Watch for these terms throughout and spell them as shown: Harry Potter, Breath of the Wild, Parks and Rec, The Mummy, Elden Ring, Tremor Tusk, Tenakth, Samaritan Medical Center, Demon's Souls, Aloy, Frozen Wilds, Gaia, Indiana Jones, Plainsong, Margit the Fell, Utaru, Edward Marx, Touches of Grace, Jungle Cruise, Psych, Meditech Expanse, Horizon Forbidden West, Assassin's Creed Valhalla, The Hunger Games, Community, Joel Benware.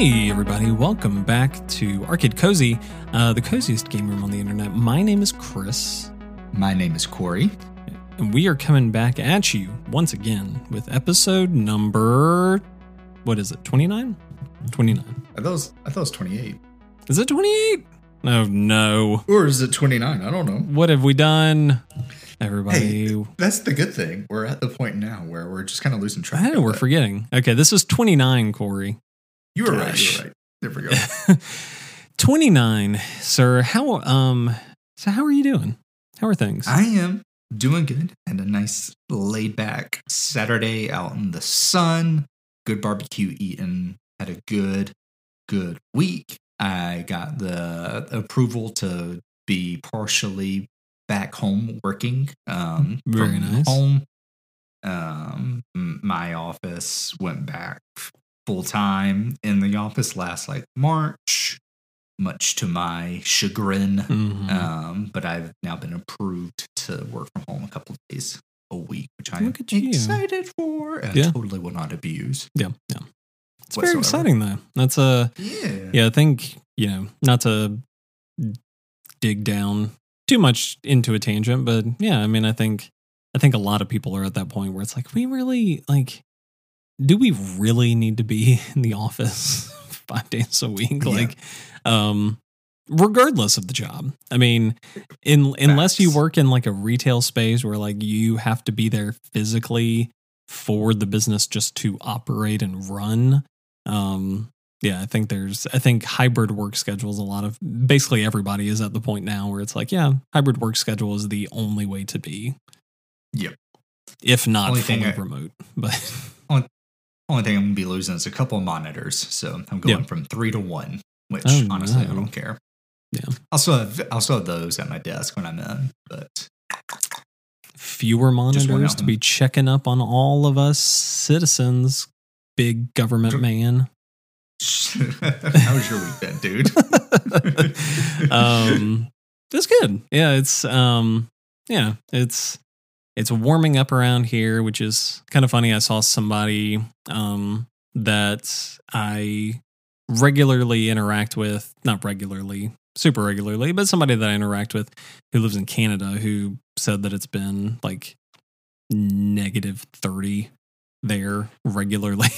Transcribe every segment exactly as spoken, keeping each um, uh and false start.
Hey everybody, welcome back to Arcade Cozy, uh, the coziest game room on the internet. My name is Chris. My name is Corey. And we are coming back at you once again with episode number, what is it, twenty-nine? twenty-nine. I thought it was, I thought it was twenty-eight. Is it twenty-eight? Oh no. Or is it twenty-nine? I don't know. What have we done? Everybody. Hey, that's the good thing. We're at the point now where we're just kind of losing track. I know, we're that. forgetting. Okay, this is twenty-nine, Corey. You were Gosh. right. You were right. There we go. twenty-nine, sir. How um? So how are you doing? How are things? I am doing good, and a nice laid back Saturday out in the sun. Good barbecue eating. Had a good, good week. I got the approval to be partially back home working. Um, Very nice. Home. Um, my office went back full time in the office last like March, much to my chagrin. Mm-hmm. Um, but I've now been approved to work from home a couple of days a week, which I am excited for and yeah. totally will not abuse. Yeah, yeah, it's whatsoever. Very exciting though. That's a yeah, yeah. I think you know not to dig down too much into a tangent, but yeah, I mean, I think I think a lot of people are at that point where it's like we really like. Do we really need to be in the office five days a week? Yeah. Like, um, regardless of the job. I mean, in, unless you work in like a retail space where like you have to be there physically for the business just to operate and run. Um, yeah, I think there's, I think hybrid work schedules, a lot of basically everybody is at the point now where it's like, yeah, hybrid work schedule is the only way to be. Yep. If not only fully I, remote, but on, Only thing I'm going to be losing is a couple of monitors. So I'm going yep. from three to one, which oh, honestly, no. I don't care. Yeah. Also, have, also have those at my desk when I'm in, but fewer monitors to be checking up on all of us citizens. Big government man. How was your week then, dude? um, it's good. Yeah. It's, um, yeah, it's, It's warming up around here, which is kind of funny. I saw somebody um, that I regularly interact with, not regularly, super regularly, but somebody that I interact with who lives in Canada who said that it's been like negative thirty there regularly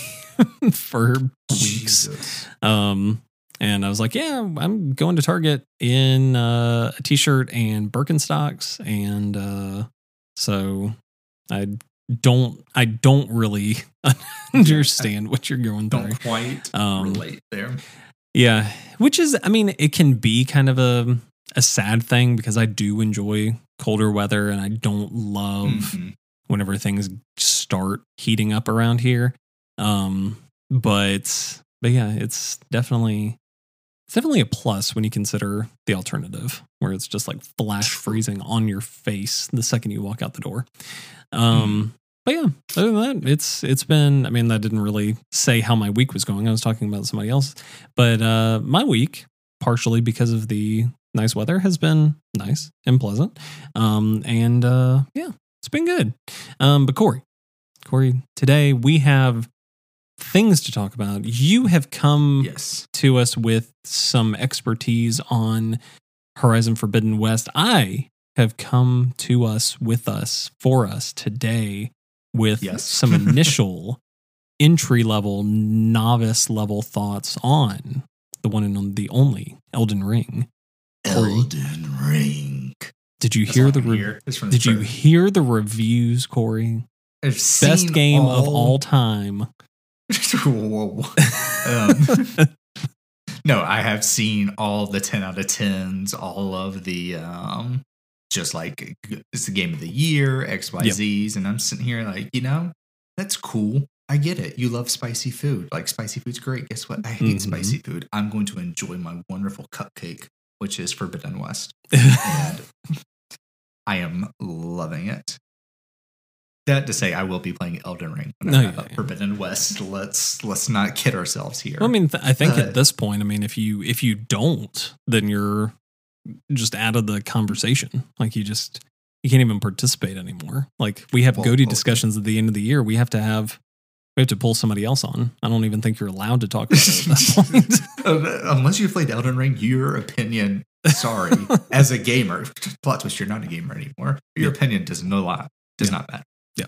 for weeks. Um, and I was like, yeah, I'm going to Target in uh, a t-shirt and Birkenstocks and, uh, So I don't I don't really understand what you're going through. Don't quite um, relate there. Yeah, which is, I mean, it can be kind of a, a sad thing because I do enjoy colder weather and I don't love mm-hmm. whenever things start heating up around here. Um, but but yeah, it's definitely it's definitely a plus when you consider the alternative, where it's just like flash freezing on your face the second you walk out the door. Um, mm. But yeah, other than that, it's it's been, I mean, that didn't really say how my week was going. I was talking about somebody else. But uh, my week, partially because of the nice weather, has been nice and pleasant. Um, and uh, yeah, it's been good. Um, but Corey, Corey, today we have things to talk about. You have come yes. to us with some expertise on Horizon Forbidden West. I have come to us with us for us today with yes. some initial entry level, novice level thoughts on the one and on the only Elden Ring. Elden Ring. Did you That's hear the re- did the you first. hear the reviews, Corey? I've Best game all- of all time. Whoa, whoa. Um, no, I have seen all the ten out of tens, all of the um, just like it's the game of the year, X Y Zs. Yep. And I'm sitting here like, you know, that's cool. I get it. You love spicy food. Like spicy food's great. Guess what? I hate mm-hmm. spicy food. I'm going to enjoy my wonderful cupcake, which is Forbidden West. And I am loving it. That to say, I will be playing Elden Ring. No, yeah, yeah. Forbidden West. Let's let's not kid ourselves here. Well, I mean, th- I think but, at this point, I mean, if you if you don't, then you're just out of the conversation. Like you just you can't even participate anymore. Like we have well, goatee okay. discussions at the end of the year. We have to have We have to pull somebody else on. I don't even think you're allowed to talk about it at that point. Unless you've played Elden Ring, your opinion, sorry, as a gamer, plot twist, you're not a gamer anymore. Your yeah. opinion does no lie, does yeah. not matter. Yeah.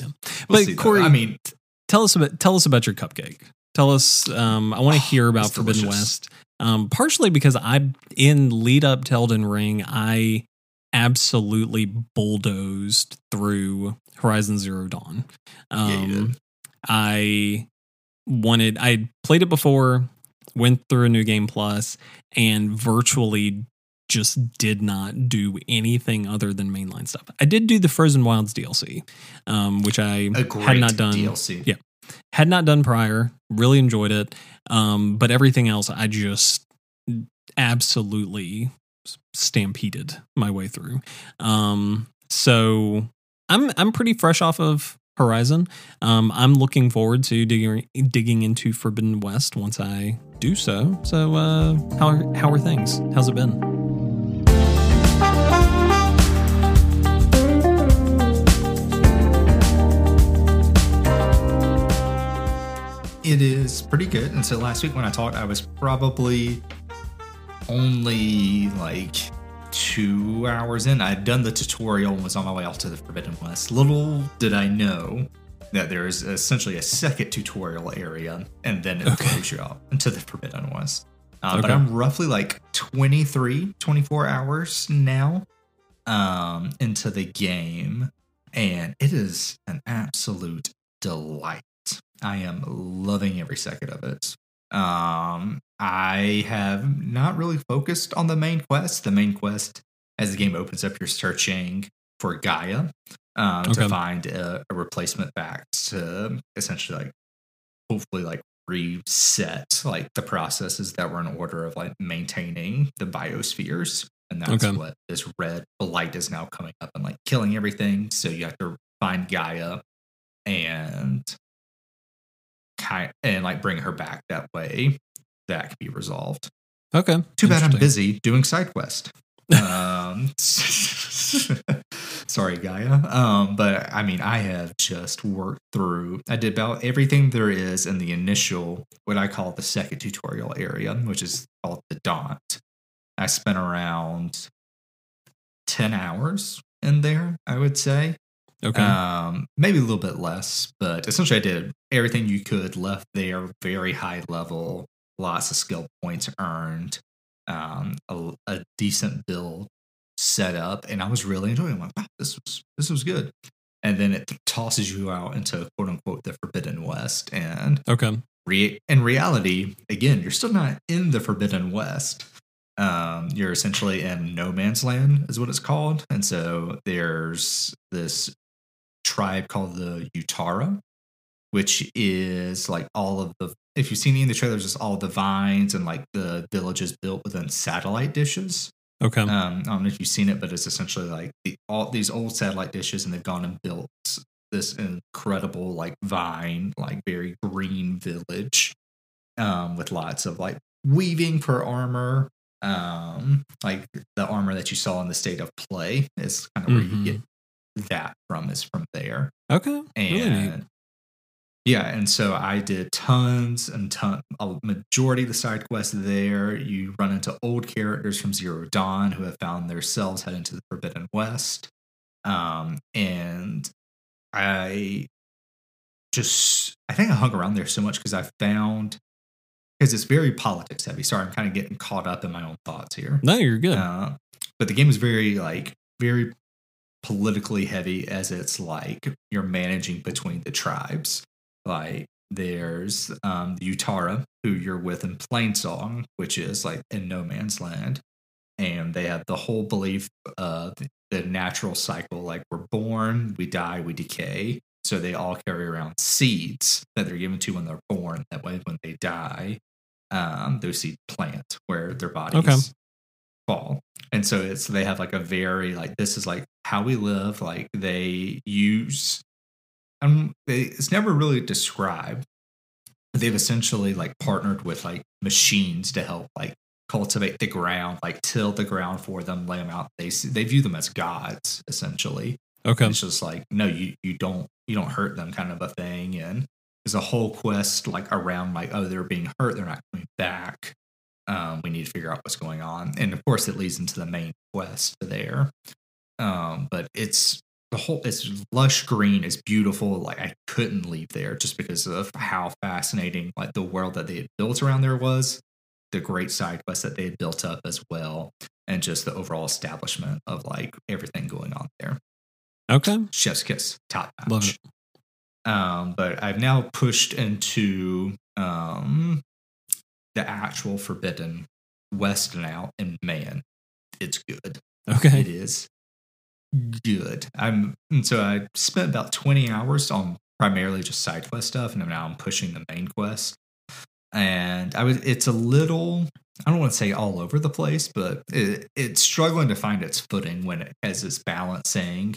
yeah. We'll but Corey, though. I mean, tell us about, tell us about your cupcake. Tell us, um, I want to oh, hear about Forbidden delicious. West, um, partially because I'm in lead up to Elden Ring. I absolutely bulldozed through Horizon Zero Dawn. Um, yeah, you did. I wanted, I played it before, went through a new game plus, and virtually just did not do anything other than mainline stuff. I did do the Frozen Wilds D L C, um, which I a great had not done. D L C. Yeah. Had not done prior, really enjoyed it. Um, but everything else, I just absolutely stampeded my way through. Um, so I'm, I'm pretty fresh off of Horizon. Um, I'm looking forward to digging digging into Forbidden West once I do so. So, uh, how are, how are things? How's it been? It is pretty good. And so last week when I talked, I was probably only like two hours in. I had done the tutorial and was on my way off to the Forbidden West. Little did I know that there is essentially a second tutorial area, and then it okay. throws you out into the Forbidden West. Uh, okay. But I'm roughly like twenty-three, twenty-four hours now um, into the game. And it is an absolute delight. I am loving every second of it. Um, I have not really focused on the main quest. The main quest, as the game opens up, you're searching for Gaia um, okay. to find a, a replacement back to essentially, like, hopefully, like, reset like the processes that were in order of like maintaining the biospheres, and that's okay. what this red light is now coming up and like killing everything. So you have to find Gaia and. And like bring her back that way. That could be resolved. Okay. Too bad I'm busy doing side quest. Um, sorry, Gaia. Um, but I mean, I have just worked through. I did about everything there is in the initial, what I call the second tutorial area, which is called the Daunt. I spent around ten hours in there, I would say. Okay. Um, maybe a little bit less, but essentially I did everything you could, left there, very high level, lots of skill points earned, um, a, a decent build set up, and I was really enjoying it. I'm like, wow, this was this was good. And then it tosses you out into quote unquote the Forbidden West. And okay. re- in reality, again, you're still not in the Forbidden West. Um, you're essentially in no man's land is what it's called. And so there's this tribe called the Utaru, which is like all of the, if you've seen any of the trailers, it's all the vines and like the villages built within satellite dishes. Okay. Um, I don't know if you've seen it, but it's essentially like the, all these old satellite dishes, and they've gone and built this incredible like vine, like very green village, um, with lots of like weaving for armor. Um, like the armor that you saw in the State of Play is kind of where mm-hmm. you get that from, is from there. Okay. And really yeah, and so I did tons and ton, a majority of the side quests there. You run into old characters from Zero Dawn who have found themselves heading to the Forbidden West. Um, and I just, I think I hung around there so much because I found Because it's very politics heavy. Sorry, I'm kind of getting caught up in my own thoughts here. No, you're good. Uh, but the game is very, like, very politically heavy, as it's like you're managing between the tribes. Like, there's um, the Utaru, who you're with in Plainsong, which is, like, in no man's land. And they have the whole belief of the natural cycle, like, we're born, we die, we decay. So they all carry around seeds that they're given to when they're born. That way, when they die, um, those seeds plant where their bodies okay. fall. And so it's, they have like a very, like, this is like how we live. Like they use, um, they, it's never really described. They've essentially like partnered with like machines to help like cultivate the ground, like till the ground for them, lay them out. They, they view them as gods, essentially. Okay. It's just like, no, you, you don't, you don't hurt them kind of a thing. And There's a whole quest like around like, oh, they're being hurt. They're not coming back. Um, we need to figure out what's going on. And of course, it leads into the main quest there. Um, but it's the whole, it's lush green, it's beautiful. Like I couldn't leave there just because of how fascinating like the world that they had built around there was, the great side quests that they had built up as well, and just the overall establishment of like everything going on there. Okay. Chef's kiss, top notch. Love it. Um, but I've now pushed into um, the actual Forbidden West now, and man, it's good. Okay. It is good. I'm and so I spent about twenty hours on primarily just side quest stuff, and now I'm pushing the main quest. And I was it's a little, I don't want to say all over the place, but it, it's struggling to find its footing when it has this balancing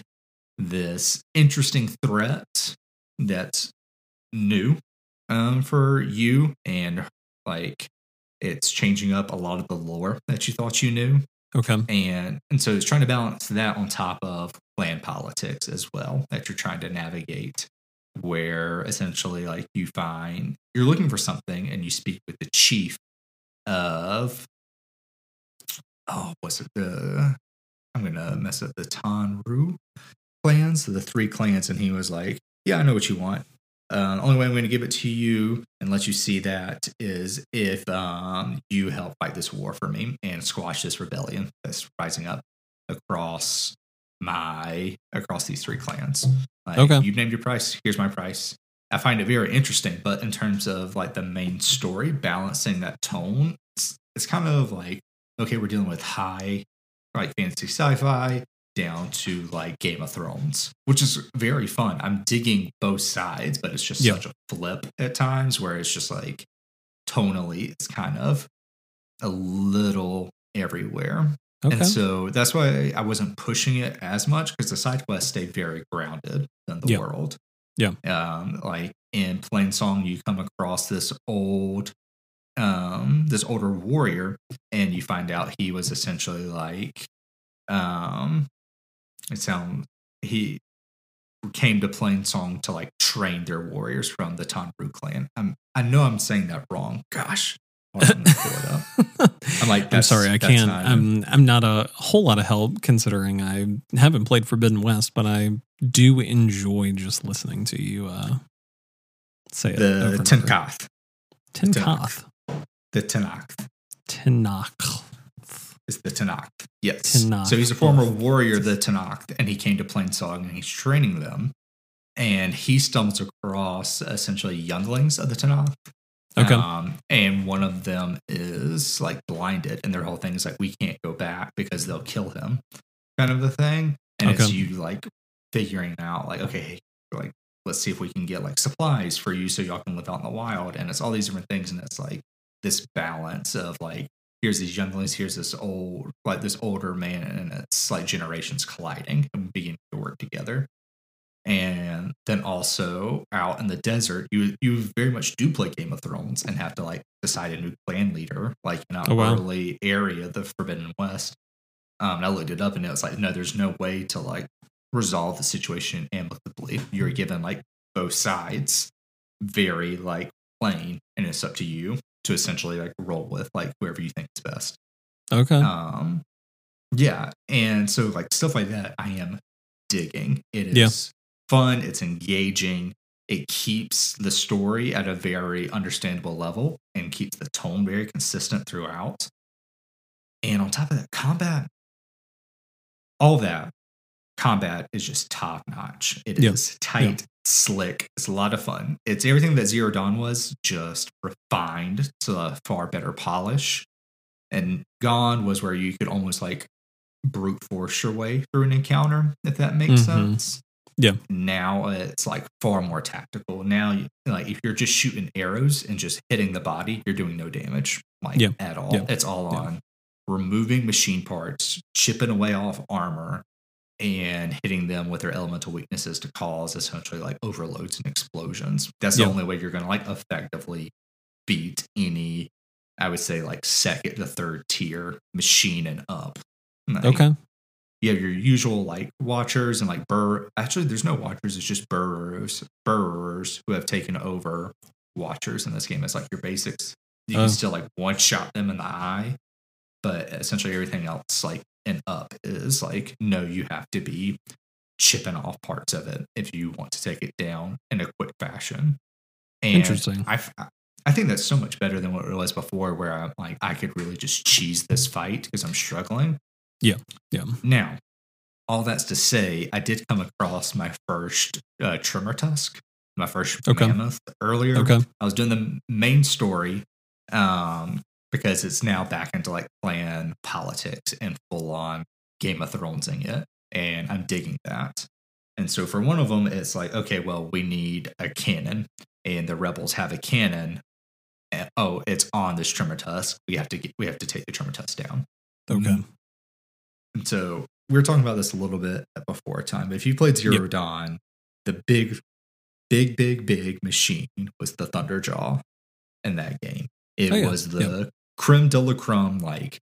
this interesting threat that's new um, for you, and like it's changing up a lot of the lore that you thought you knew. Okay. And and so it's trying to balance that on top of land politics as well that you're trying to navigate, where essentially like you find you're looking for something and you speak with the chief of oh what's it the I'm gonna mess up the Tanru clans, the three clans, and he was like, yeah, I know what you want. Uh, the only way I'm going to give it to you and let you see that is if um, you help fight this war for me and squash this rebellion that's rising up across my across these three clans. Like, okay. You've named your price. Here's my price. I find it very interesting, but in terms of like the main story, balancing that tone, it's, it's kind of like, okay, we're dealing with high, like fantasy sci-fi, down to like Game of Thrones, which is very fun. I'm digging both sides, but it's just yep. such a flip at times where it's just like tonally, it's kind of a little everywhere. Okay. And so that's why I wasn't pushing it as much, because the side quests stay very grounded in the yep. world. Yeah. Um, like in Plainsong, you come across this old, um, this older warrior, and you find out he was essentially like, um, It sound he came to Plainsong to like train their warriors from the Tanru clan. I'm I know I'm saying that wrong. Gosh, I'm, pull it up. I'm like, I'm sorry, I can't. Not I'm I'm not a whole lot of help considering I haven't played Forbidden West, but I do enjoy just listening to you uh, say the it Tenakth. Tenakth. The Tenakth. Tenakth. Is the Tenakth. Yes. Tenakth. So he's a former warrior, the Tenakth, and he came to Plainsong and he's training them. And he stumbles across essentially younglings of the Tenakth. Okay. Um, and one of them is like blinded, and their whole thing is like, we can't go back because they'll kill him, kind of the thing. And okay. it's you like figuring out like, okay, like let's see if we can get like supplies for you so y'all can live out in the wild. And it's all these different things, and it's like this balance of like, here's these younglings, here's this old, like this older man, and it's like generations colliding and beginning to work together. And then also out in the desert, you you very much do play Game of Thrones and have to like decide a new clan leader, like in an oh, wow. early area of the Forbidden West. Um, and I looked it up, and it was like, no, there's no way to like resolve the situation amicably. You're given like both sides, very like plain, and it's up to you to essentially like roll with like whoever you think is best. Okay. Um, yeah. And so like stuff like that, I am digging. It is yeah. fun. It's engaging. It keeps the story at a very understandable level and keeps the tone very consistent throughout. And on top of that, combat, all that combat is just top notch. It yeah. is tight. Yeah. Slick. It's a lot of fun. It's everything that Zero Dawn was, just refined to a far better polish. And Gone was where you could almost like brute force your way through an encounter, if that makes mm-hmm. sense. Yeah. Now it's like far more tactical. Now, you, like if you're just shooting arrows and just hitting the body, you're doing no damage like yeah. at all. Yeah. It's all on yeah. removing machine parts, chipping away off armor, and hitting them with their elemental weaknesses to cause essentially like overloads and explosions. That's the yep. only way you're going to like effectively beat any, I would say like second to third tier machine and up. Like, okay. You have your usual like watchers and like burr. Actually, there's no watchers. It's just burrers, burrers who have taken over watchers in this game. It's like your basics. You oh. can still like one shot them in the eye, but essentially everything else like an up is like, no, you have to be chipping off parts of it if you want to take it down in a quick fashion. And Interesting. I, I think that's so much better than what it was before, where I'm like, I could really just cheese this fight because I'm struggling. Yeah. Yeah. Now, all that's to say, I did come across my first uh, Tremor Tusk, my first okay. mammoth earlier. Okay. I was doing the main story um, because it's now back into like clan politics and full on Game of Thronesing it. And I'm digging that. And so for one of them, it's like, okay, well, we need a cannon and the rebels have a cannon. And, oh, it's on this Tremor Tusk. We have to get, we have to take the Tremor Tusk down. Okay. And so we were talking about this a little bit before time. But if you played Zero yep. Dawn, the big, big, big, big machine was the Thunderjaw in that game. It oh, yeah. was the yep. creme de la creme, like,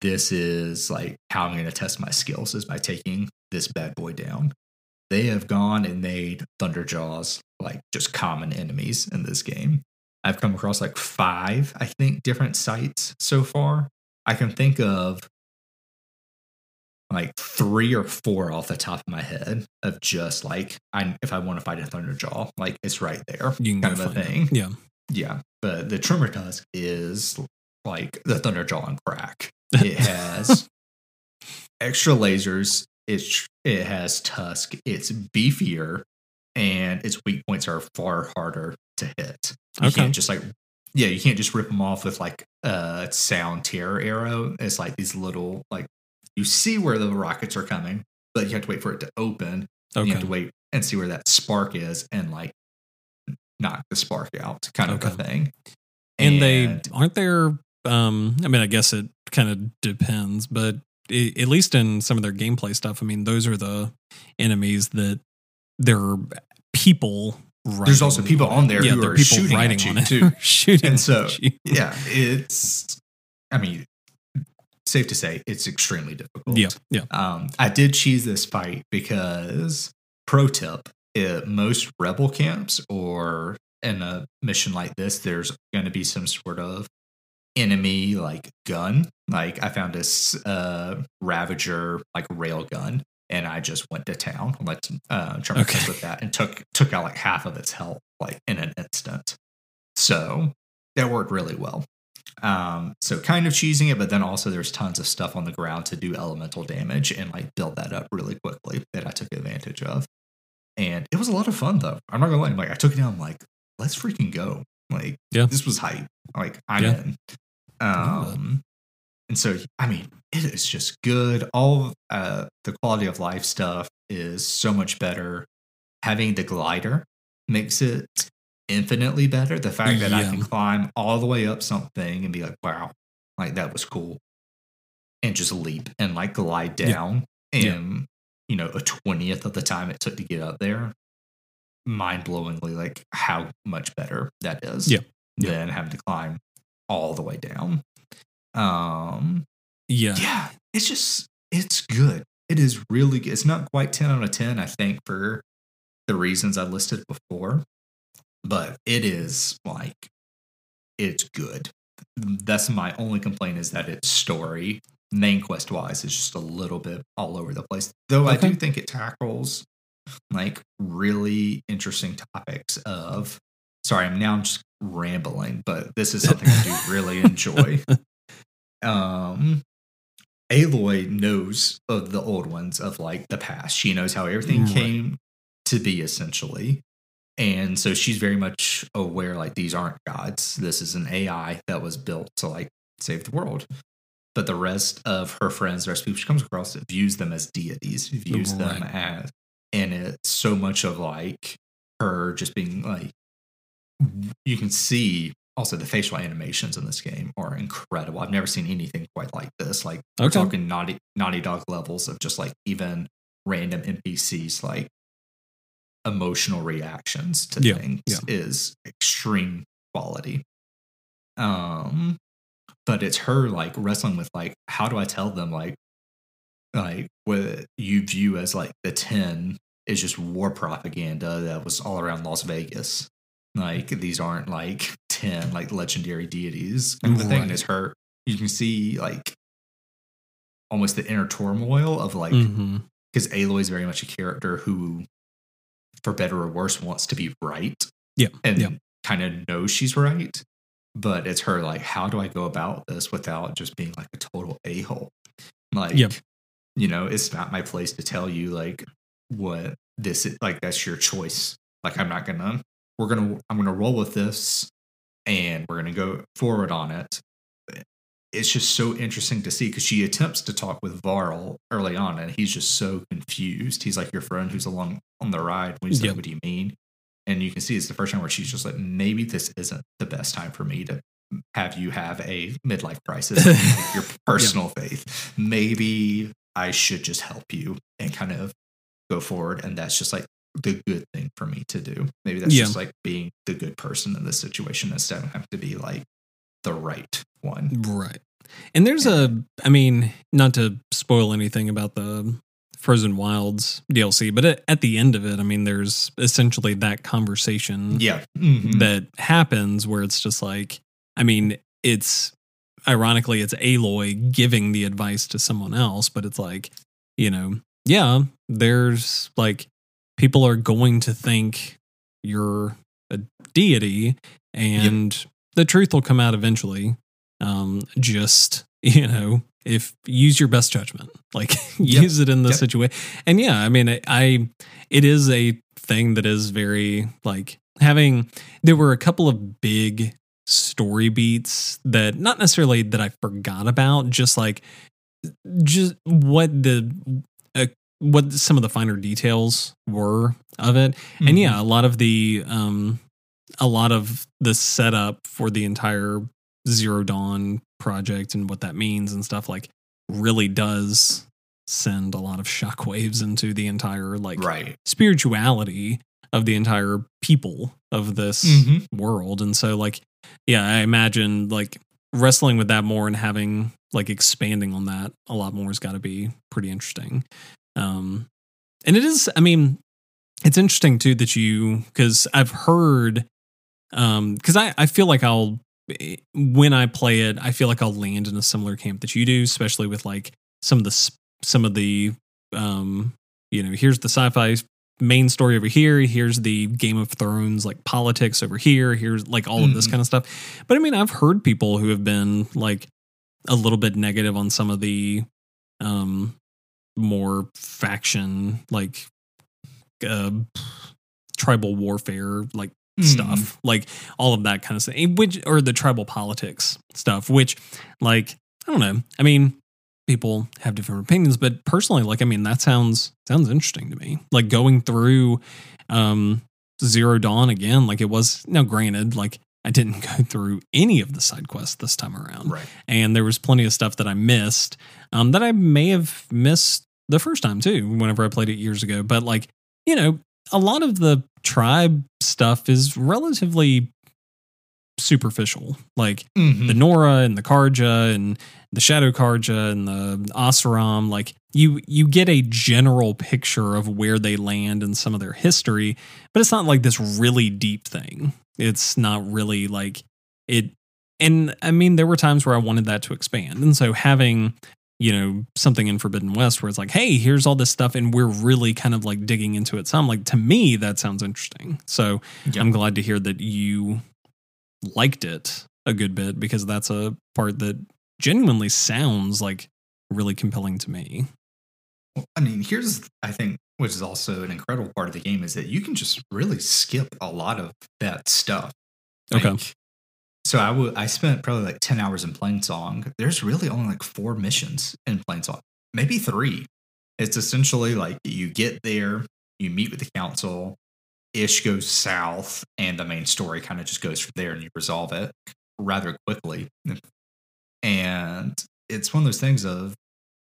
this is like how I'm going to test my skills is by taking this bad boy down. They have gone and made Thunderjaws like just common enemies in this game. I've come across like five, I think, different sites so far. I can think of like three or four off the top of my head of just like, I if I want to fight a Thunderjaw, like it's right there. You can kind of a thing. It. Yeah. Yeah. But the Tremor Tusk is like the Thunderjaw on crack. It has extra lasers. It, it has tusk. It's beefier, and its weak points are far harder to hit. You okay. can't just like, yeah, you can't just rip them off with like a sound terror arrow. It's like these little, like, you see where the rockets are coming, but you have to wait for it to open. Okay. You have to wait and see where that spark is and like knock the spark out kind okay. of a thing. And, and they aren't there. Um, I mean, I guess it kind of depends, but it, at least in some of their gameplay stuff, I mean, those are the enemies that there are people. There's also people on there yeah, who there are people shooting riding at you on it too. shooting and so, yeah, it's. I mean, safe to say it's extremely difficult. Yeah, yeah. Um, I did cheese this fight because pro tip: it, most rebel camps or in a mission like this, there's going to be some sort of enemy like gun. Like I found this uh Ravager like rail gun, and I just went to town like uh trying okay. to with that and took took out like half of its health like in an instant. So that worked really well. Um so kind of cheesing it, but then also there's tons of stuff on the ground to do elemental damage and like build that up really quickly that I took advantage of. And it was a lot of fun though. I'm not gonna lie, like I took it down, I'm like, let's freaking go. Like yeah. this was hype. Like I'm yeah. in. Um, and so, I mean, it is just good. All of, uh, the quality of life stuff is so much better. Having the glider makes it infinitely better. The fact that yeah. I can climb all the way up something and be like, wow, like that was cool. And just leap and like glide down. Yeah. And, yeah. you know, a twentieth of the time it took to get up there. Mind blowingly, like how much better that is. Yeah. Yep. Then having to climb all the way down. Um, yeah. Yeah. It's just, it's good. It is really good. It's not quite ten out of ten, I think, for the reasons I listed before, but it is like, it's good. That's my only complaint, is that its story, main quest wise, is just a little bit all over the place. Though okay. I do think it tackles like really interesting topics of, sorry, I'm now just rambling, but this is something I do really enjoy. Um, Aloy knows of the old ones of like the past. She knows how everything right. came to be essentially. And so she's very much aware, like these aren't gods. This is an A I that was built to like save the world. But the rest of her friends, the rest of people she comes across, it views them as deities, views right. them as, and it's so much of like her just being like, you can see also the facial animations in this game are incredible. I've never seen anything quite like this. Like okay. we're talking naughty, naughty dog levels of just like even random N P Cs, like emotional reactions to yeah, things yeah. is extreme quality. Um, but it's her like wrestling with like, how do I tell them like like what you view as like the ten is just war propaganda that was all around Las Vegas. Like these aren't like ten like legendary deities. And the right. thing is, her you can see like almost the inner turmoil of like because mm-hmm. Aloy is very much a character who, for better or worse, wants to be right. Yeah, and yeah. kind of knows she's right, but it's her like, how do I go about this without just being like a total a hole? Like, yep. you know, it's not my place to tell you like what this is. Like, that's your choice. Like, I'm not gonna. We're gonna. I'm gonna roll with this, and we're gonna go forward on it. It's just so interesting to see because she attempts to talk with Varl early on, and he's just so confused. He's like your friend who's along on the ride. When he's yep. like, "What do you mean?" And you can see it's the first time where she's just like, maybe this isn't the best time for me to have you have a midlife crisis, like your personal yeah. faith. Maybe I should just help you and kind of go forward. And that's just like the good thing for me to do. Maybe that's yeah. just like being the good person in this situation instead of having to be like the right one. Right. And there's and, a, I mean, not to spoil anything about the Frozen Wilds D L C, but at the end of it, I mean, there's essentially that conversation yeah. mm-hmm. that happens where it's just like, I mean, it's ironically, it's Aloy giving the advice to someone else, but it's like, you know, yeah, there's like people are going to think you're a deity and yep. the truth will come out eventually. Um, just, you know, if use your best judgment, like yep. use it in this yep. situation. And yeah, I mean, I, I, it is a thing that is very like having, there were a couple of big story beats that not necessarily that I forgot about, just like, just what the, uh, what some of the finer details were of it. Mm-hmm. And yeah, a lot of the, um, a lot of the setup for the entire Zero Dawn project and what that means and stuff like really does send a lot of shockwaves into the entire like right. spirituality of the entire people of this mm-hmm. world. And so like, yeah, I imagine like wrestling with that more and having like expanding on that a lot more has got to be pretty interesting. Um, and it is, I mean, it's interesting too that you, cause I've heard, um, cause I, I feel like I'll, when I play it, I feel like I'll land in a similar camp that you do, especially with like some of the, some of the, um, you know, here's the sci-fi main story over here. Here's the Game of Thrones, like politics over here. Here's like all mm-hmm. of this kind of stuff. But I mean, I've heard people who have been like a little bit negative on some of the, um, more faction, like, uh, tribal warfare, like, stuff mm. like all of that kind of stuff, which or the tribal politics stuff, which like I don't know. I mean, people have different opinions, but personally, like I mean, that sounds sounds interesting to me. Like going through um, Zero Dawn again, like it was. Now, granted, like I didn't go through any of the side quests this time around, right. and there was plenty of stuff that I missed um, that I may have missed the first time too, whenever I played it years ago. But like you know, a lot of the tribe stuff is relatively superficial, like mm-hmm. the Nora and the Karja and the Shadow Karja and the Asaram. Like you, you get a general picture of where they land and some of their history, but it's not like this really deep thing. It's not really like it. And I mean, there were times where I wanted that to expand. And so having, you know, something in Forbidden West where it's like, hey, here's all this stuff. And we're really kind of like digging into it. So I'm like, to me, that sounds interesting. So yeah. I'm glad to hear that you liked it a good bit because that's a part that genuinely sounds like really compelling to me. Well, I mean, here's, I think, which is also an incredible part of the game is that you can just really skip a lot of that stuff. Like, okay. So I, w- I spent probably like ten hours in Plainsong. There's really only like four missions in Plainsong, maybe three. It's essentially like you get there, you meet with the council, ish goes south, and the main story kind of just goes from there and you resolve it rather quickly. And it's one of those things of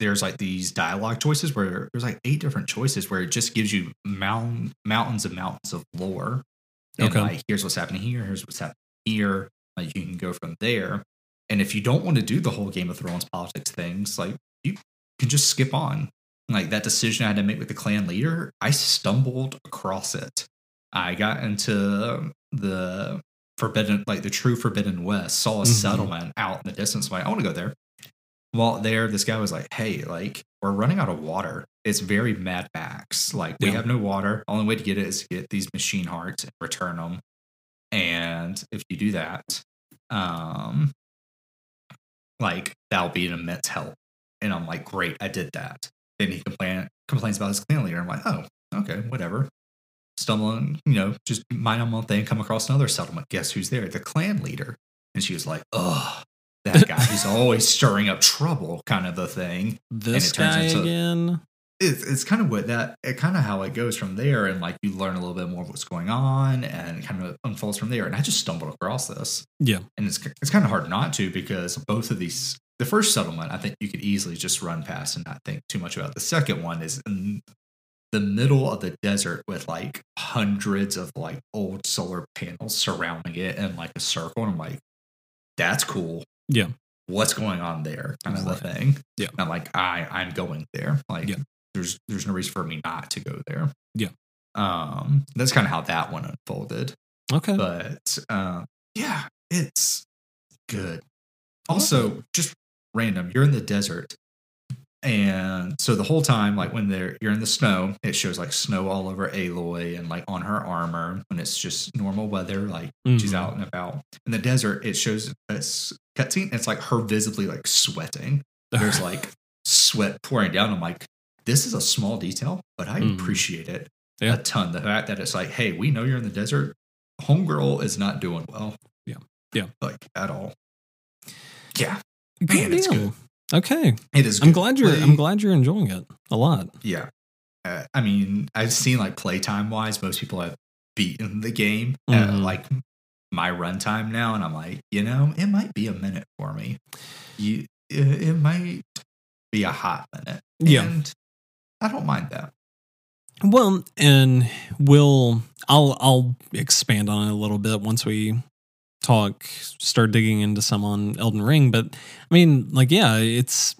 there's like these dialogue choices where there's like eight different choices where it just gives you mountain, mountains and mountains of lore. And okay. like, here's what's happening here. Here's what's happening here. Like you can go from there. And if you don't want to do the whole Game of Thrones politics things, like you could just skip on. Like that decision I had to make with the clan leader, I stumbled across it. I got into the forbidden, like the true Forbidden West, saw a mm-hmm. settlement out in the distance. I'm like, I want to go there. Well, there, this guy was like, hey, like, we're running out of water. It's very Mad Max. Like, yeah. we have no water. Only way to get it is to get these machine hearts and return them. And if you do that, um, like, that'll be an immense help. And I'm like, great, I did that. Then he complain, complains about his clan leader. I'm like, oh, okay, whatever. Stumbling, you know, just mind on one thing, come across another settlement. Guess who's there? The clan leader. And she was like, ugh. That guy who's always stirring up trouble, kind of a thing. This and it turns guy into, again. It's, it's kind of what that, it kind of how it goes from there, and like you learn a little bit more of what's going on, and it kind of unfolds from there. And I just stumbled across this, yeah. And it's it's kind of hard not to, because both of these, the first settlement, I think you could easily just run past and not think too much about. The second one is in the middle of the desert with like hundreds of like old solar panels surrounding it in like a circle, and I'm like, that's cool. Yeah. What's going on there? Kind of exactly. the thing. Yeah. And I'm like, I, I'm going there. Like, yeah. there's there's no reason for me not to go there. Yeah. Um, that's kind of how that one unfolded. Okay. But um, yeah, it's good. Also, just random. You're in the desert. And so the whole time, like when they're you're in the snow, it shows like snow all over Aloy and like on her armor. When it's just normal weather, like mm-hmm. she's out and about. In the desert, it shows a cutscene. It's like her visibly like sweating. There's like sweat pouring down. I'm like, this is a small detail, but I mm-hmm. appreciate it yeah. a ton. The fact that it's like, hey, we know you're in the desert. Homegirl is not doing well. Yeah, yeah, like at all. Yeah, good man, deal. It's good. Okay, it is. I'm glad you're. Play. I'm glad you're enjoying it a lot. Yeah, uh, I mean, I've seen like playtime wise, most people have beaten the game mm-hmm. at like my runtime now, and I'm like, you know, it might be a minute for me. You, it, it might be a hot minute. Yeah, and I don't mind that. Well, and we'll. I'll. I'll expand on it a little bit once we. Talk, start digging into some on Elden Ring, but I mean, like, yeah, it's,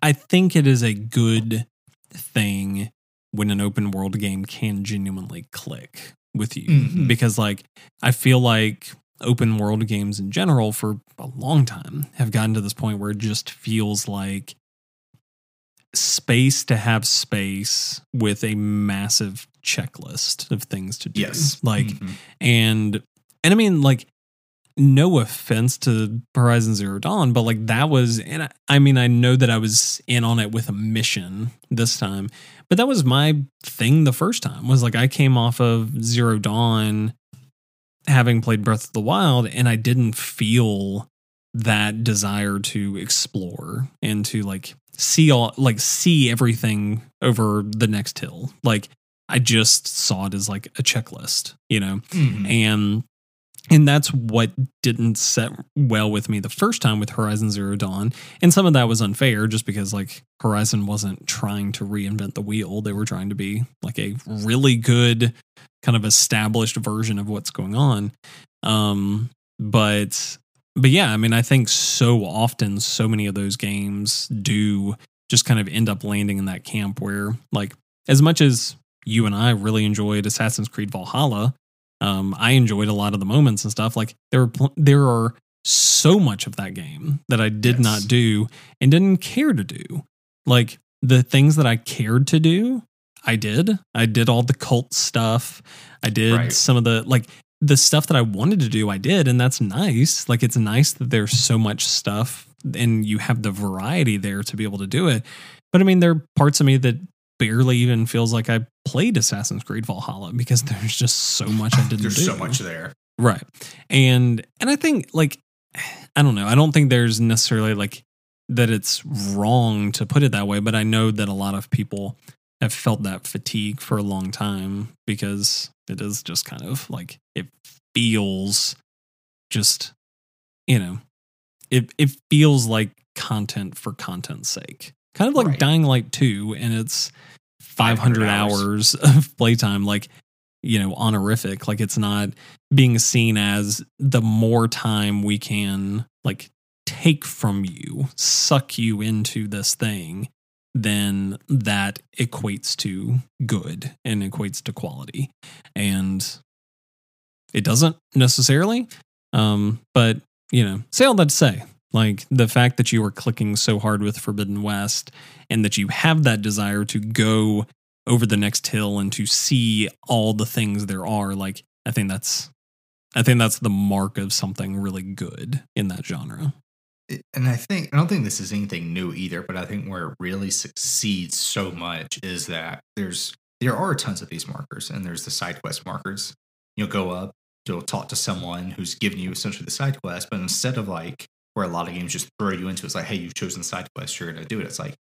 I think it is a good thing when an open world game can genuinely click with you mm-hmm. because, like, I feel like open world games in general for a long time have gotten to this point where it just feels like space to have space with a massive checklist of things to do. Yes. Like, mm-hmm. and And I mean, like, no offense to Horizon Zero Dawn, but like that was, and I, I mean, I know that I was in on it with a mission this time, but that was my thing the first time was like I came off of Zero Dawn having played Breath of the Wild, and I didn't feel that desire to explore and to like see all, like see everything over the next hill. Like I just saw it as like a checklist, you know, mm-hmm. and. And that's what didn't set well with me the first time with Horizon Zero Dawn. And some of that was unfair just because like Horizon wasn't trying to reinvent the wheel. They were trying to be like a really good kind of established version of what's going on. Um, but but yeah, I mean, I think so often so many of those games do just kind of end up landing in that camp where like as much as you and I really enjoyed Assassin's Creed Valhalla, Um, I enjoyed a lot of the moments and stuff. Like there were pl- there are so much of that game that I did yes. not do and didn't care to do. Like the things that I cared to do, I did. I did all the cult stuff. I did right. some of the like the stuff that I wanted to do. I did, and that's nice. Like it's nice that there's so much stuff and you have the variety there to be able to do it. But I mean, there are parts of me that. Barely even feels like I played Assassin's Creed Valhalla because there's just so much I didn't there's do. There's so much there. Right. And and I think like I don't know. I don't think there's necessarily like that it's wrong to put it that way, but I know that a lot of people have felt that fatigue for a long time because it is just kind of like it feels just you know it it feels like content for content's sake. Kind of like right. Dying Light two and it's five hundred hours of playtime, like, you know, honorific. Like it's not being seen as the more time we can like take from you, suck you into this thing, then that equates to good and equates to quality. And it doesn't necessarily, um, but, you know, say all that to say, like, the fact that you are clicking so hard with Forbidden West and that you have that desire to go over the next hill and to see all the things there are, like, I think that's, I think that's the mark of something really good in that genre. And I think, I don't think this is anything new either, but I think where it really succeeds so much is that there's, there are tons of these markers, and there's the side quest markers. You'll go up, you'll talk to someone who's giving you essentially the side quest, but instead of, like, where a lot of games just throw you into, it's like, hey, you've chosen the side quest, you're going to do it. It's like,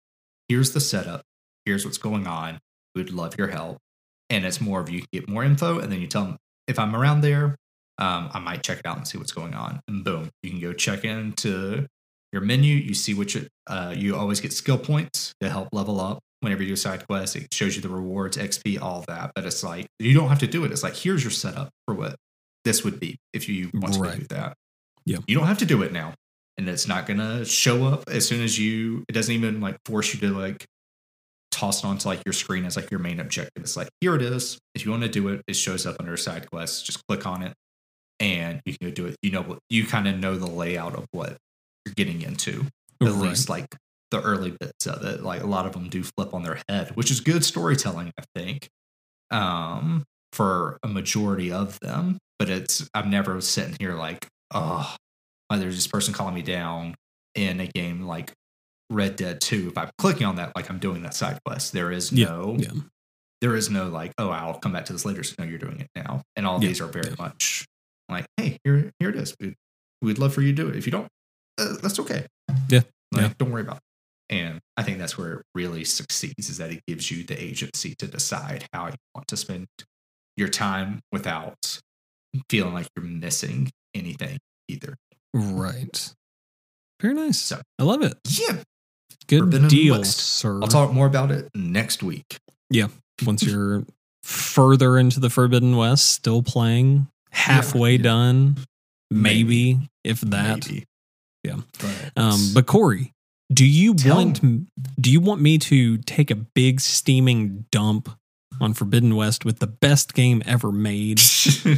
here's the setup, here's what's going on, we'd love your help. And it's more of, you get more info, and then you tell them, if I'm around there, um, I might check it out and see what's going on. And boom, you can go check into your menu. You see what you, uh, you always get skill points to help level up whenever you do a side quest. It shows you the rewards, X P, all that. But it's like, you don't have to do it. It's like, here's your setup for what this would be if you want right. to do that. Yeah, you don't have to do it now. And it's not going to show up as soon as you, it doesn't even, like, force you to, like, toss it onto, like, your screen as, like, your main objective. It's like, here it is. If you want to do it, it shows up under side quests. Just click on it and you can go do it. You know, you kind of know the layout of what you're getting into, at right. least, like, the early bits of it. Like, a lot of them do flip on their head, which is good storytelling, I think, um, for a majority of them. But it's, I'm never sitting here like, oh, there's this person calling me down in a game like Red Dead two. If I'm clicking on that, like, I'm doing that side quest. There is no, yeah, yeah. there is no, like, oh, I'll come back to this later. So no, you're doing it now. And all yeah, these are very yeah. much like, hey, here, here it is. We'd, we'd love for you to do it. If you don't, uh, that's okay. Yeah. Like, yeah. Don't worry about it. And I think that's where it really succeeds, is that it gives you the agency to decide how you want to spend your time without feeling like you're missing anything either. Right. Very nice. So, I love it. Yeah. Good Forbidden deal, West. Sir. I'll talk more about it next week. Yeah. Once you're further into the Forbidden West, still playing, halfway yeah, yeah. done, maybe, maybe, if that. Maybe. Yeah. But, um, but Corey, do you want him. do you want me to take a big steaming dump on Forbidden West with the best game ever made,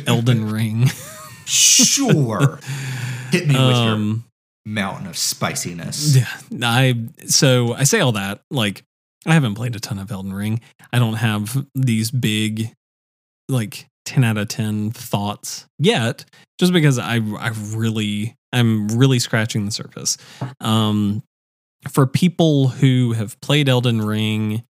Elden Ring? Sure. Hit me with um, your mountain of spiciness. Yeah, I so I say all that, like, I haven't played a ton of Elden Ring. I don't have these big, like, ten out of ten thoughts yet, just because I I really I'm really scratching the surface. Um, for people who have played Elden Ring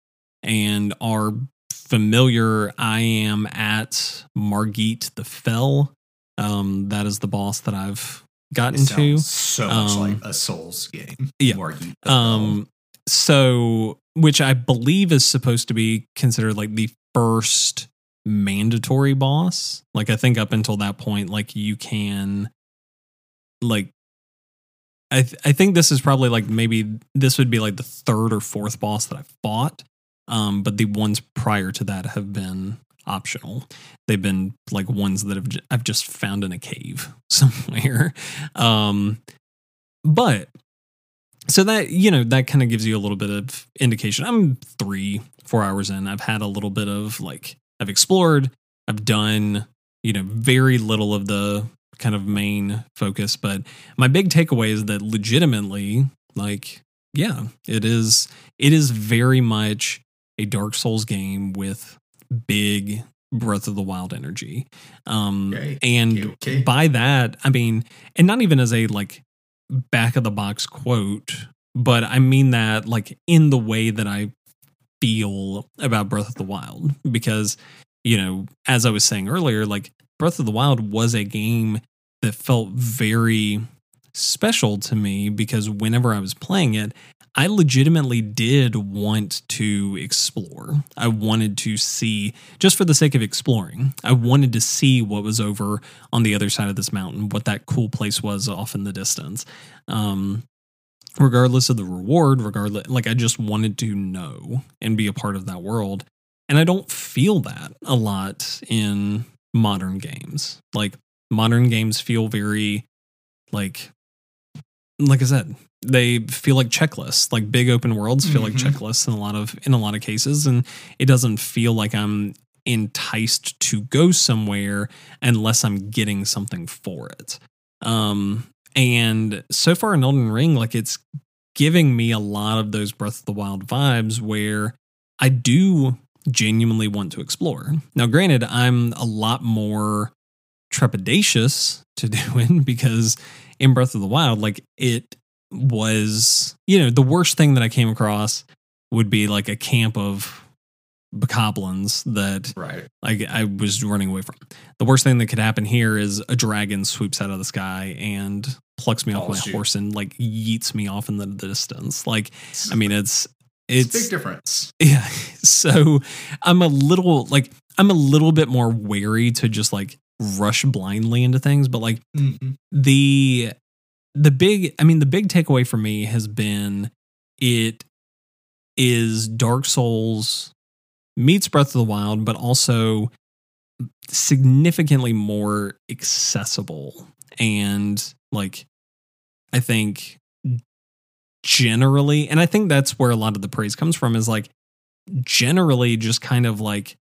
and are familiar, I am at Margit the Fell. Um, that is the boss that I've gotten it to. So um, much like a Souls game. Yeah. Margit the um, Fell. So, which I believe is supposed to be considered, like, the first mandatory boss. Like, I think up until that point, like, you can, like, I th- I think this is probably, like, maybe this would be, like, the third or fourth boss that I've fought. Um, but the ones prior to that have been optional. They've been, like, ones that have j- I've just found in a cave somewhere. Um, but so that, you know, that kind of gives you a little bit of indication. I'm three, four hours in. I've had a little bit of, like, I've explored, I've done, you know, very little of the kind of main focus. But my big takeaway is that legitimately, like, yeah, it is, it is very much a Dark Souls game with big Breath of the Wild energy. Um, okay. And okay, okay. by that, I mean, and not even as a, like, back of the box quote, but I mean that, like, in the way that I feel about Breath of the Wild, because, you know, as I was saying earlier, like, Breath of the Wild was a game that felt very special to me because whenever I was playing it, I legitimately did want to explore. I wanted to see, just for the sake of exploring, I wanted to see what was over on the other side of this mountain, what that cool place was off in the distance. Um, regardless of the reward, regardless, like, I just wanted to know and be a part of that world. And I don't feel that a lot in modern games. Like, modern games feel very, like, like I said, they feel like checklists, like big open worlds feel mm-hmm. like checklists in a lot of, in a lot of cases. And it doesn't feel like I'm enticed to go somewhere unless I'm getting something for it. Um, and so far in Elden Ring, like it's giving me a lot of those Breath of the Wild vibes where I do genuinely want to explore. Now, granted, I'm a lot more trepidatious to doing because in Breath of the Wild, like it was, you know, the worst thing that I came across would be like a camp of bokoblins that right. like I was running away from. The worst thing that could happen here is a dragon swoops out of the sky and plucks me oh, off my shoot. horse and like yeets me off in the distance. Like, I mean, it's, it's, it's a big difference. Yeah. So I'm a little like, I'm a little bit more wary to just like rush blindly into things, but like mm-hmm. the, the big, I mean, the big takeaway for me has been it is Dark Souls meets Breath of the Wild, but also significantly more accessible. And like, I think generally, and I think that's where a lot of the praise comes from is like generally just kind of like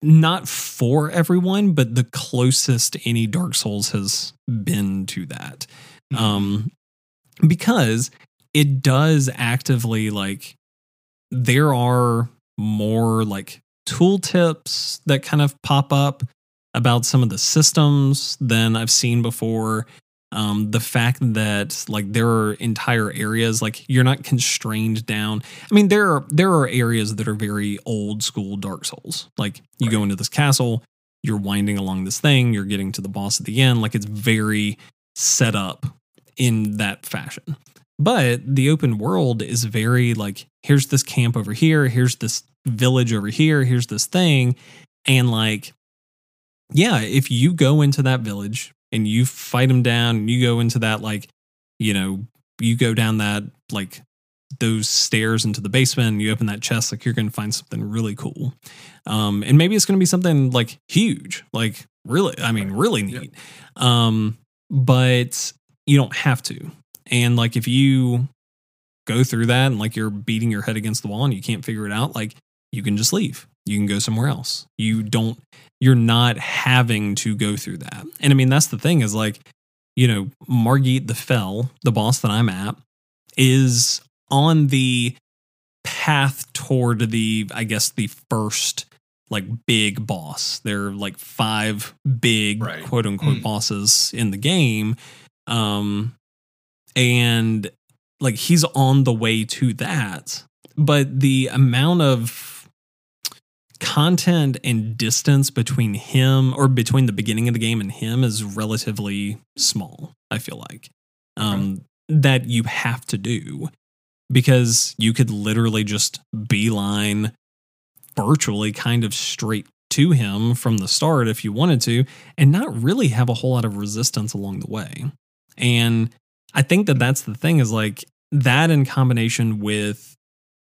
not for everyone, but the closest any Dark Souls has been to that. Mm-hmm. Um, because it does actively like, there are more like tooltips that kind of pop up about some of the systems than I've seen before. Um, the fact that like there are entire areas, like you're not constrained down. I mean, there are, there are areas that are very old school Dark Souls. Like you right. go into this castle, you're winding along this thing, you're getting to the boss at the end. Like it's very set up in that fashion. But the open world is very like, here's this camp over here, here's this village over here, here's this thing. And like, yeah, if you go into that village and you fight them down and you go into that, like, you know, you go down that, like those stairs into the basement and you open that chest, like you're going to find something really cool. Um, and maybe it's going to be something like huge, like really, I mean, really neat. Yeah. Um, but you don't have to. And like, if you go through that and like you're beating your head against the wall and you can't figure it out, like you can just leave. You can go somewhere else. You don't, you're not having to go through that. And I mean, that's the thing is like, you know, Margit the Fell, the boss that I'm at, is on the path toward the, I guess, the first like big boss. There are like five big right. quote unquote mm. bosses in the game. Um, and like, he's on the way to that, but the amount of content and distance between him or between the beginning of the game and him is relatively small. I feel like, um, right. that you have to do because you could literally just beeline virtually kind of straight to him from the start if you wanted to, and not really have a whole lot of resistance along the way. And I think that that's the thing is like that in combination with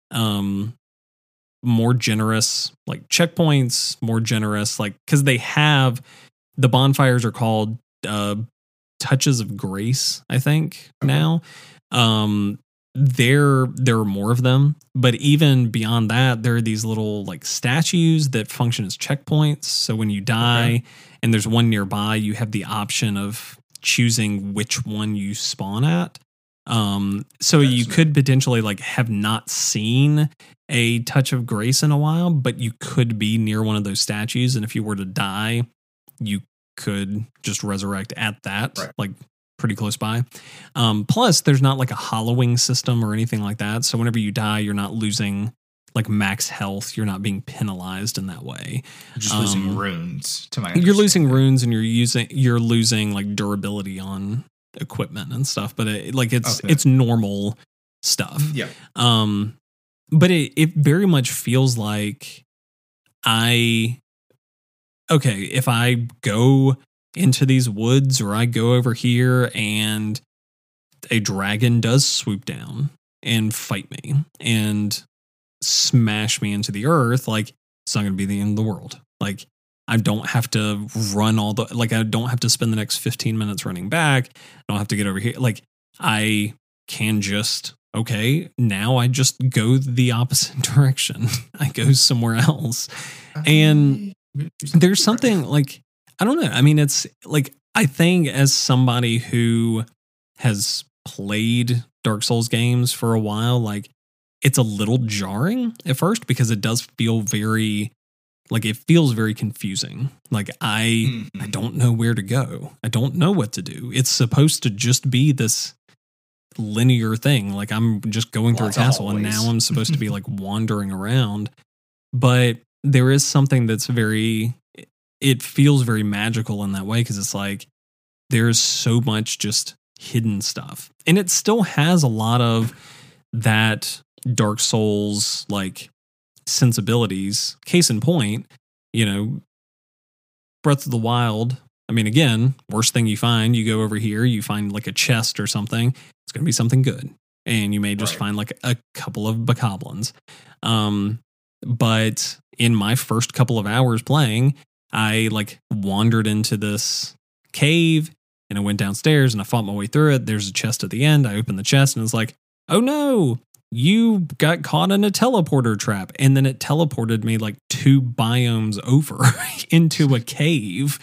um, more generous like checkpoints, more generous like because they have the bonfires are called uh, Touches of Grace, I think now. Um, there there are more of them, but even beyond that, there are these little like statues that function as checkpoints. So when you die okay. and there's one nearby, you have the option of choosing which one you spawn at. Um, so That's you right. could potentially like have not seen a Touch of Grace in a while, but you could be near one of those statues. And if you were to die, you could just resurrect at that, right. like pretty close by. Um, plus there's not like a hollowing system or anything like that. So whenever you die, you're not losing like max health. You're not being penalized in that way. You're just um, losing runes to my You're losing runes and you're using, you're losing like durability on equipment and stuff, but it, like it's, okay. it's normal stuff. Yeah. Um, but it, it very much feels like I, okay, if I go into these woods or I go over here and a dragon does swoop down and fight me and smash me into the earth, like it's not going to be the end of the world. Like I don't have to run all the, like, I don't have to spend the next fifteen minutes running back. I don't have to get over here. Like, I can just, okay, now I just go the opposite direction. I go somewhere else. And there's something like, I don't know. I mean, it's like, I think as somebody who has played Dark Souls games for a while, like, it's a little jarring at first because it does feel very, like, it feels very confusing. Like, I, mm-hmm. I don't know where to go. I don't know what to do. It's supposed to just be this linear thing. Like, I'm just going well, through a castle always. And now I'm supposed to be like wandering around. But there is something that's very, it feels very magical in that way. Cause it's like, there's so much just hidden stuff, and it still has a lot of that Dark Souls like sensibilities. Case in point, you know, Breath of the Wild. I mean, again, worst thing you find, you go over here, you find like a chest or something. It's going to be something good. And you may just right. find like a couple of bokoblins. Um, but in my first couple of hours playing, I like wandered into this cave and I went downstairs and I fought my way through it. There's a chest at the end. I opened the chest and it's like, oh no, you got caught in a teleporter trap. And then it teleported me like two biomes over into a cave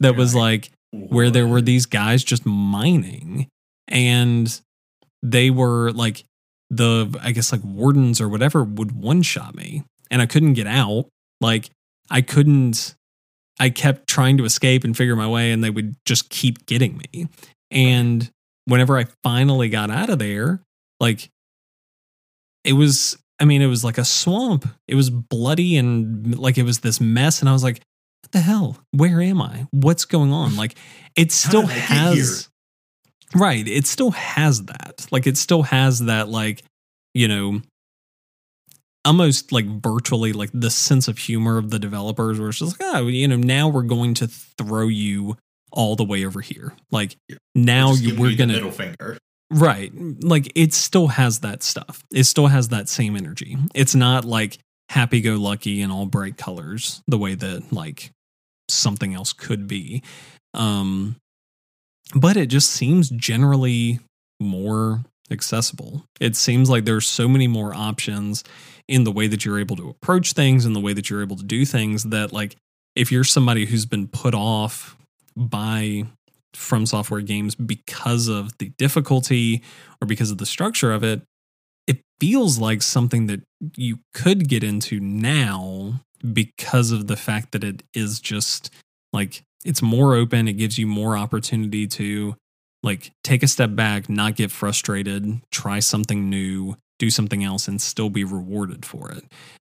that was like where there were these guys just mining. And they were like the, I guess like wardens or whatever would one shot me and I couldn't get out. Like I couldn't, I kept trying to escape and figure my way and they would just keep getting me. And whenever I finally got out of there, like it was, I mean, it was like a swamp. It was bloody and like, it was this mess. And I was like, what the hell, where am I? What's going on? Like it still has, right. It still has that. Like it still has that, like, you know, almost like virtually like the sense of humor of the developers where it's just like, oh, you know, now we're going to throw you all the way over here. Like yeah. now you, we're going to middle finger. Right. Like it still has that stuff. It still has that same energy. It's not like happy go lucky and all bright colors the way that like something else could be. Um, but it just seems generally more accessible. It seems like there's so many more options in the way that you're able to approach things and the way that you're able to do things that like, if you're somebody who's been put off by From Software games because of the difficulty or because of the structure of it, it feels like something that you could get into now because of the fact that it is just like, it's more open. It gives you more opportunity to like take a step back, not get frustrated, try something new, do something else and still be rewarded for it.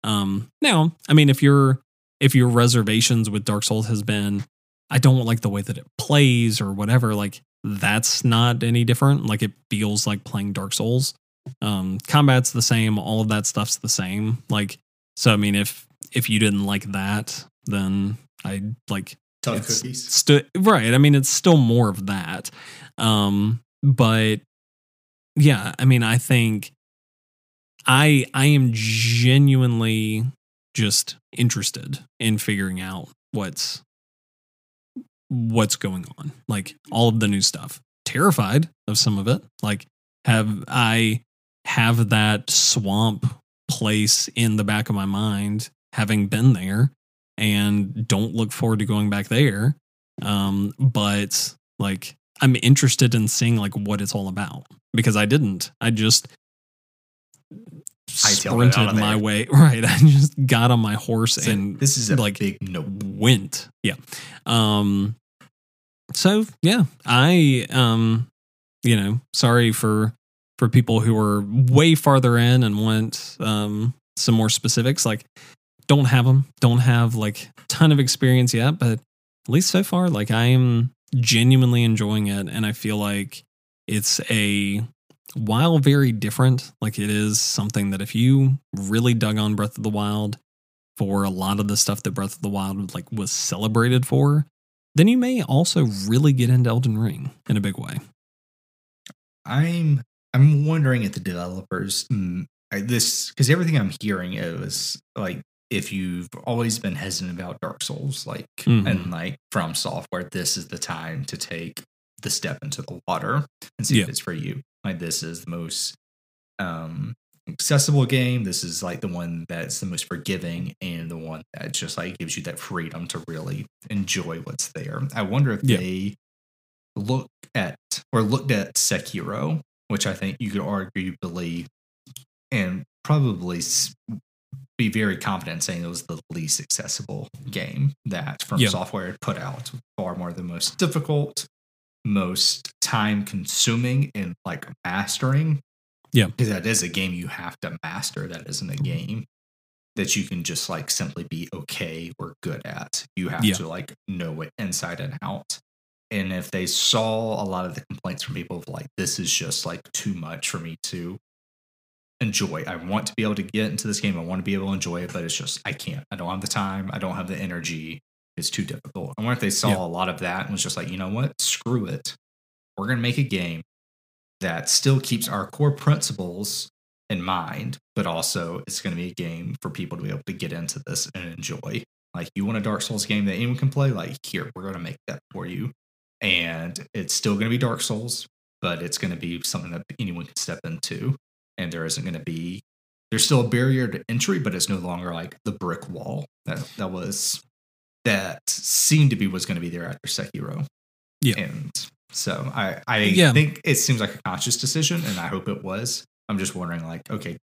Um, now, I mean, if you're, if your reservations with Dark Souls has been, I don't like the way that it plays or whatever, like that's not any different. Like it feels like playing Dark Souls. Um, combat's the same. All of that stuff's the same. Like, so, I mean, if, if you didn't like that, then I like tough cookies. Stu- right. I mean, it's still more of that. Um, but yeah, I mean, I think I, I am genuinely just interested in figuring out what's, what's going on, like all of the new stuff. Terrified of some of it. Like have I have that swamp place in the back of my mind, having been there, and don't look forward to going back there. Um, but like I'm interested in seeing like what it's all about because I didn't. I just I sprinted my there. way. Right. I just got on my horse so and this is a like big nope. went. Yeah. Um, so yeah, I, um, you know, sorry for, for people who are way farther in and want, um, some more specifics, like don't have them, don't have like a ton of experience yet, but at least so far, like I am genuinely enjoying it. And I feel like it's a, while very different, like it is something that if you really dug on Breath of the Wild for a lot of the stuff that Breath of the Wild like was celebrated for, then you may also really get into Elden Ring in a big way. I'm I'm wondering at the developers mm, I, this because everything I'm hearing is like if you've always been hesitant about Dark Souls, like, mm-hmm. and like From Software, this is the time to take the step into the water and see yeah. if it's for you. Like, this is the most um, accessible game. This is like the one that's the most forgiving and the one that just like gives you that freedom to really enjoy what's there. I wonder if yeah. they look at or looked at Sekiro, which I think you could arguably and probably be very confident saying it was the least accessible game that From yeah. Software put out, far more the most difficult, most time consuming, and like mastering. Yeah. Because that is a game you have to master. That isn't a game that you can just like simply be okay or good at. You have yeah. to like know it inside and out. And if they saw a lot of the complaints from people of like, this is just like too much for me to enjoy. I want to be able to get into this game. I want to be able to enjoy it, but it's just, I can't, I don't have the time. I don't have the energy. It's too difficult. I wonder if they saw yeah. a lot of that and was just like, you know what? Screw it. We're going to make a game that still keeps our core principles in mind, but also it's going to be a game for people to be able to get into this and enjoy. Like, you want a Dark Souls game that anyone can play? Like, here, we're going to make that for you. And it's still going to be Dark Souls, but it's going to be something that anyone can step into. And there isn't going to be, there's still a barrier to entry, but it's no longer like the brick wall that, that was, that seemed to be what's going to be there after Sekiro. Yeah. And so I, I yeah. think it seems like a conscious decision, and I hope it was. I'm just wondering, like, okay,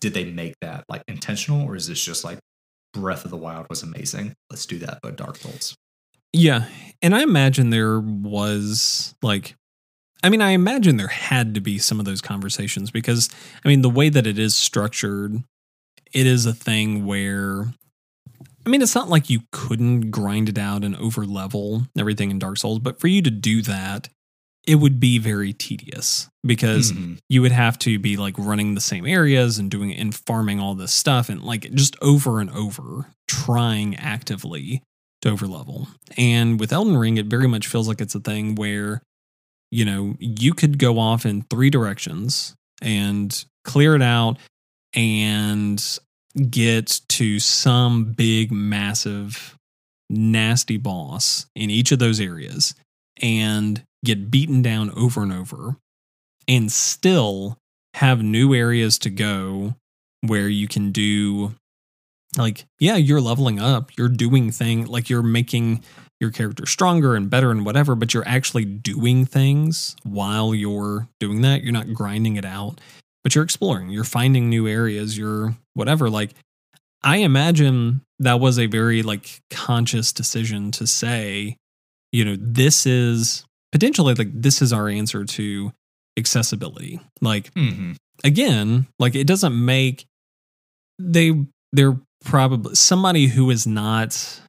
did they make that like intentional, or is this just like Breath of the Wild was amazing? Let's do that, but Dark Souls. Yeah. And I imagine there was like, I mean, I imagine there had to be some of those conversations, because I mean, the way that it is structured, it is a thing where, I mean, it's not like you couldn't grind it out and over level everything in Dark Souls, but for you to do that, it would be very tedious, because mm-hmm. you would have to be like running the same areas and doing and farming all this stuff and like just over and over trying actively to over level. And with Elden Ring, it very much feels like it's a thing where, you know, you could go off in three directions and clear it out and get to some big, massive, nasty boss in each of those areas and get beaten down over and over, and still have new areas to go where you can do, like, yeah, you're leveling up, you're doing things, like you're making your character stronger and better and whatever, but you're actually doing things while you're doing that. You're not grinding it out, but you're exploring, you're finding new areas, you're whatever. Like, I imagine that was a very like conscious decision to say, you know, this is potentially like, this is our answer to accessibility. Like, mm-hmm. again, like it doesn't make, they, they're probably somebody who is not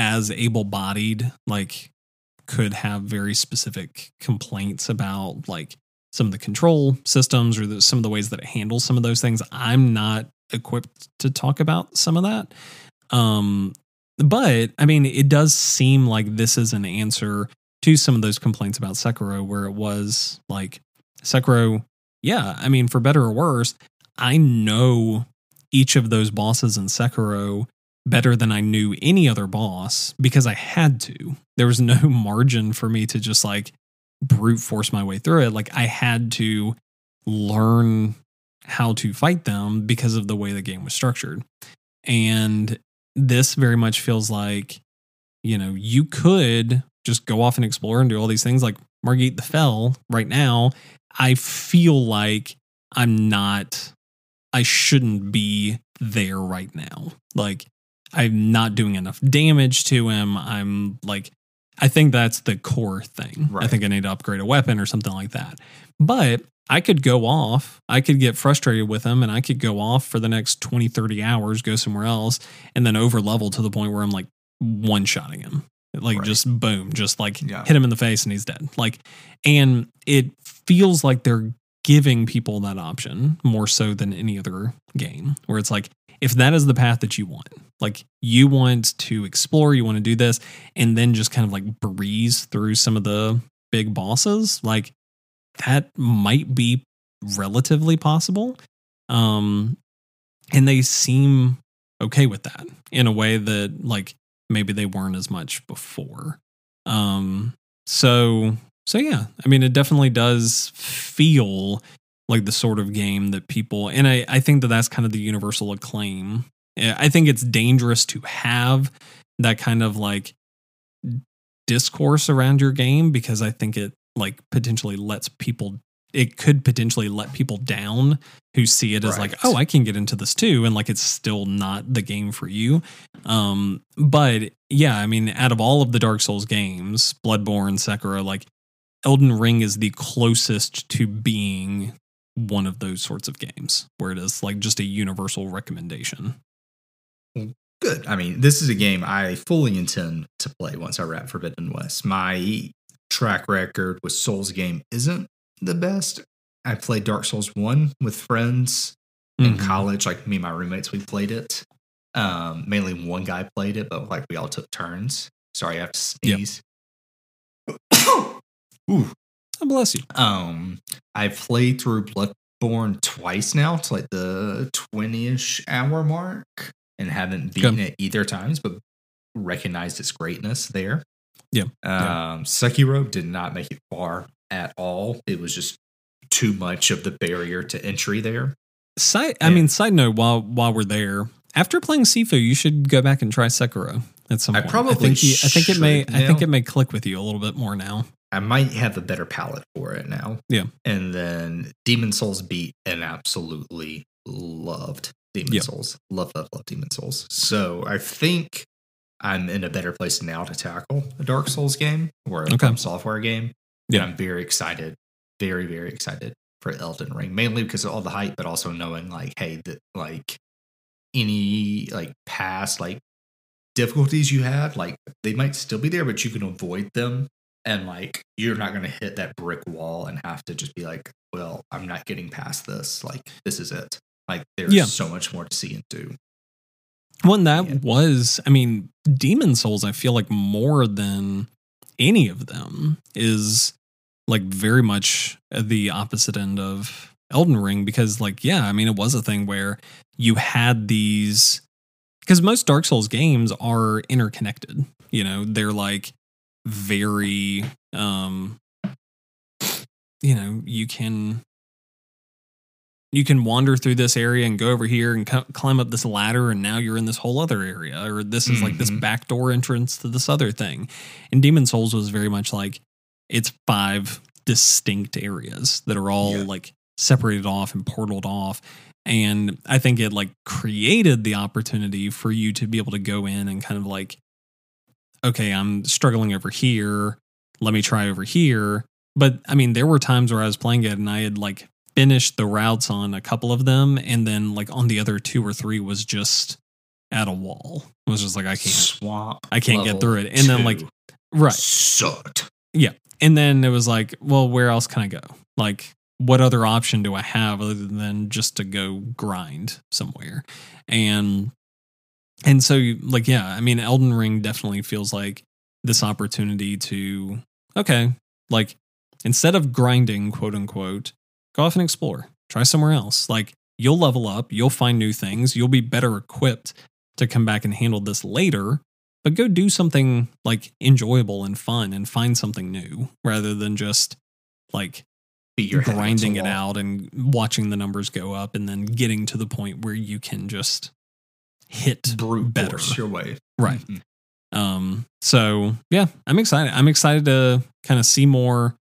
as able-bodied, like, could have very specific complaints about, like, some of the control systems or the, some of the ways that it handles some of those things. I'm not equipped to talk about some of that. Um, but, I mean, it does seem like this is an answer to some of those complaints about Sekiro, where it was, like, Sekiro, yeah, I mean, for better or worse, I know each of those bosses in Sekiro better than I knew any other boss, because I had to. There was no margin for me to just like brute force my way through it. Like, I had to learn how to fight them because of the way the game was structured. And this very much feels like, you know, you could just go off and explore and do all these things. Like Margit the Fell right now, I feel like I'm not, I shouldn't be there right now. Like, I'm not doing enough damage to him. I'm like, I think that's the core thing. Right. I think I need to upgrade a weapon or something like that. But I could go off. I could get frustrated with him, and I could go off for the next twenty, thirty hours, go somewhere else, and then over level to the point where I'm like one-shotting him. Like, right. just boom, just like yeah. hit him in the face and he's dead. Like, and it feels like they're giving people that option more so than any other game, where it's like, if that is the path that you want, like you want to explore, you want to do this, and then just kind of like breeze through some of the big bosses, like that might be relatively possible. Um, and they seem okay with that in a way that, like, maybe they weren't as much before. Um, so, so yeah, I mean, it definitely does feel like the sort of game that people, and I, I think that that's kind of the universal acclaim. I think it's dangerous to have that kind of, like, discourse around your game, because I think it, like, potentially lets people, it could potentially let people down who see it as right. like, oh, I can get into this too. And, like, it's still not the game for you. Um, but yeah, I mean, out of all of the Dark Souls games, Bloodborne, Sekiro, like, Elden Ring is the closest to being one of those sorts of games where it is, like, just a universal recommendation. Good. I mean, this is a game I fully intend to play once I wrap Forbidden West. My track record with Souls game isn't the best. I played Dark Souls one with friends mm-hmm. in college. Like, me and my roommates, we played it. Um, mainly one guy played it, but, like, we all took turns. Sorry, I have to sneeze. Yep. Ooh, God bless you. Um, I played through Bloodborne twice now to, like, the twenty-ish hour mark, and haven't beaten okay. it either times, but recognized its greatness there. Yeah. Um, yeah. Sekiro did not make it far at all. It was just too much of the barrier to entry there. Side, I and, mean, side note, while while we're there, after playing Sifu, you should go back and try Sekiro at some point. I probably I think, he, I think it may. Now. I think it may click with you a little bit more now. I might have a better palette for it now. Yeah. And then Demon's Souls beat, and absolutely loved Demon's yep. Souls. Love, love, love Demon's Souls. So I think I'm in a better place now to tackle a Dark Souls game or a okay. software game. Yeah. And I'm very excited. Very, very excited for Elden Ring. Mainly because of all the hype, but also knowing, like, hey, that, like, any, like, past, like, difficulties you had, like, they might still be there, but you can avoid them. And, like, you're not going to hit that brick wall and have to just be like, well, I'm not getting past this. Like, this is it. Like, there's yeah. so much more to see and do. Well, and that yeah. was, I mean, Demon's Souls, I feel like, more than any of them, is, like, very much the opposite end of Elden Ring. Because, like, yeah, I mean, it was a thing where you had these, because most Dark Souls games are interconnected. You know, they're, like, very, um, you know, you can you can wander through this area and go over here and c- climb up this ladder, and now you're in this whole other area, or this is mm-hmm. like this backdoor entrance to this other thing. And Demon's Souls was very much like, it's five distinct areas that are all yeah. like separated off and portaled off. And I think it, like, created the opportunity for you to be able to go in and kind of, like, okay, I'm struggling over here. Let me try over here. But, I mean, there were times where I was playing it and I had, like, finished the routes on a couple of them. And then, like, on the other two or three was just at a wall. It was just like, I can't, Swamp I can't get through it. And then, like, right. sucked. Yeah. And then it was like, well, where else can I go? Like, what other option do I have other than just to go grind somewhere? And, And so, like, yeah, I mean, Elden Ring definitely feels like this opportunity to, okay, like, instead of grinding, quote unquote, go off and explore, try somewhere else. Like, you'll level up, you'll find new things, you'll be better equipped to come back and handle this later, but go do something, like, enjoyable and fun and find something new rather than just, like, grinding it out and watching the numbers go up and then getting to the point where you can just hit brute better your way. Right. Mm-hmm. Um, so yeah, I'm excited. I'm excited to kind of see more,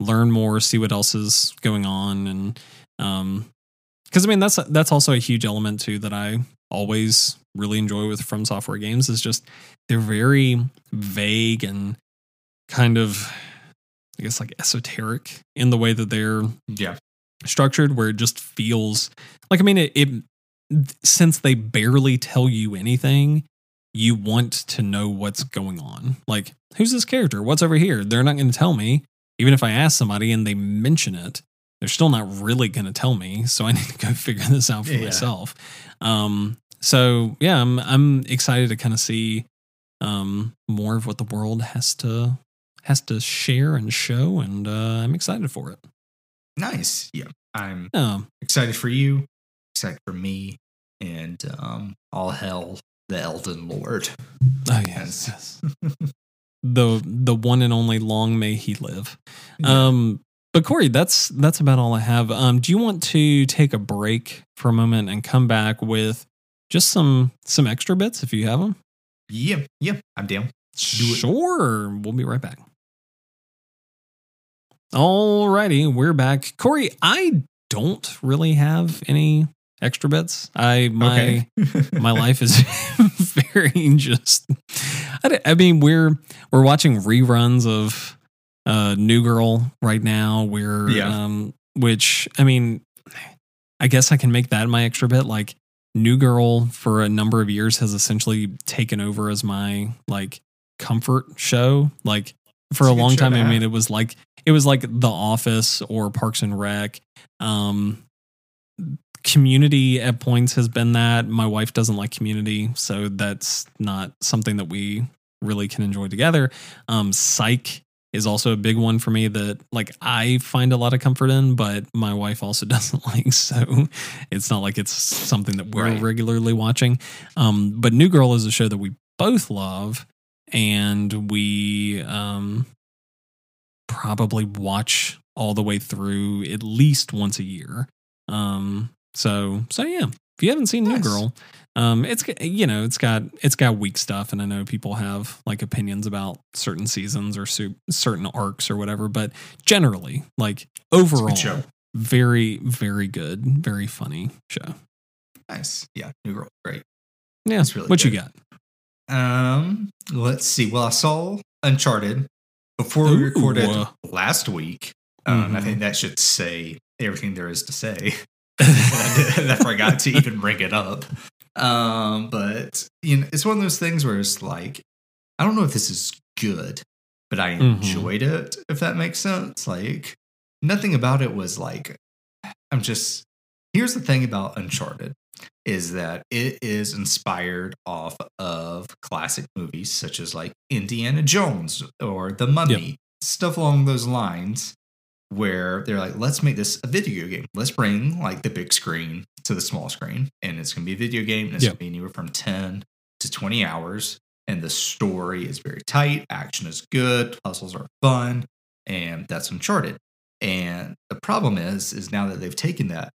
learn more, see what else is going on. And, um, cause I mean, that's, that's also a huge element too, that I always really enjoy with From Software games, is just, they're very vague and kind of, I guess, like, esoteric in the way that they're yeah. structured, where it just feels like, I mean, it, it since they barely tell you anything, you want to know what's going on. Like, who's this character? What's over here? They're not going to tell me. Even if I ask somebody and they mention it, they're still not really going to tell me. So I need to go figure this out for yeah. myself. Um, so yeah, I'm, I'm excited to kind of see um, more of what the world has to, has to share and show. And uh, I'm excited for it. Nice. Yeah. I'm um, excited for you. Excited for me. and um, all hail the Elden Lord. Oh, yes. yes. the the one and only, long may he live. Yeah. Um, but Corey, that's that's about all I have. Um, do you want to take a break for a moment and come back with just some some extra bits if you have them? Yeah, yeah, I'm down. Sure, we'll be right back. Alrighty, we're back. Corey, I don't really have any extra bits. I my okay. my life is very just. I, I mean, we're we're watching reruns of uh, New Girl right now. We're yeah. um, which I mean, I guess I can make that my extra bit. Like New Girl for a number of years has essentially taken over as my like comfort show. Like for it's a long time, I mean, it was like. It was like The Office or Parks and Rec. Um, Community at points has been that. My wife doesn't like Community, so that's not something that we really can enjoy together. Um, Psych is also a big one for me that like I find a lot of comfort in, but my wife also doesn't like. So it's not like it's something that we're right. regularly watching. Um, but New Girl is a show that we both love, and we... Um, probably watch all the way through at least once a year. Um, so, so yeah, if you haven't seen nice. New Girl, um, it's, you know, it's got, it's got weak stuff. And I know people have like opinions about certain seasons or su- certain arcs or whatever, but generally like overall, very, very good, very funny show. Nice. Yeah. New Girl. Great. Yeah. It's really what good. You got? Um, let's see. Well, I saw Uncharted before we recorded Ooh. last week, um, mm-hmm. I think that should say everything there is to say. I, did, I forgot to even bring it up. Um, but you know, it's one of those things where it's like, I don't know if this is good, but I enjoyed mm-hmm. it, if that makes sense. Like, nothing about it was like, I'm just, here's the thing about Uncharted, is that it is inspired off of classic movies such as like Indiana Jones or The Mummy, yep. stuff along those lines where they're like, let's make this a video game. Let's bring like the big screen to the small screen, and it's going to be a video game, and it's yep. going to be anywhere from ten to twenty hours. And the story is very tight. Action is good. Puzzles are fun. And that's Uncharted. And the problem is, is now that they've taken that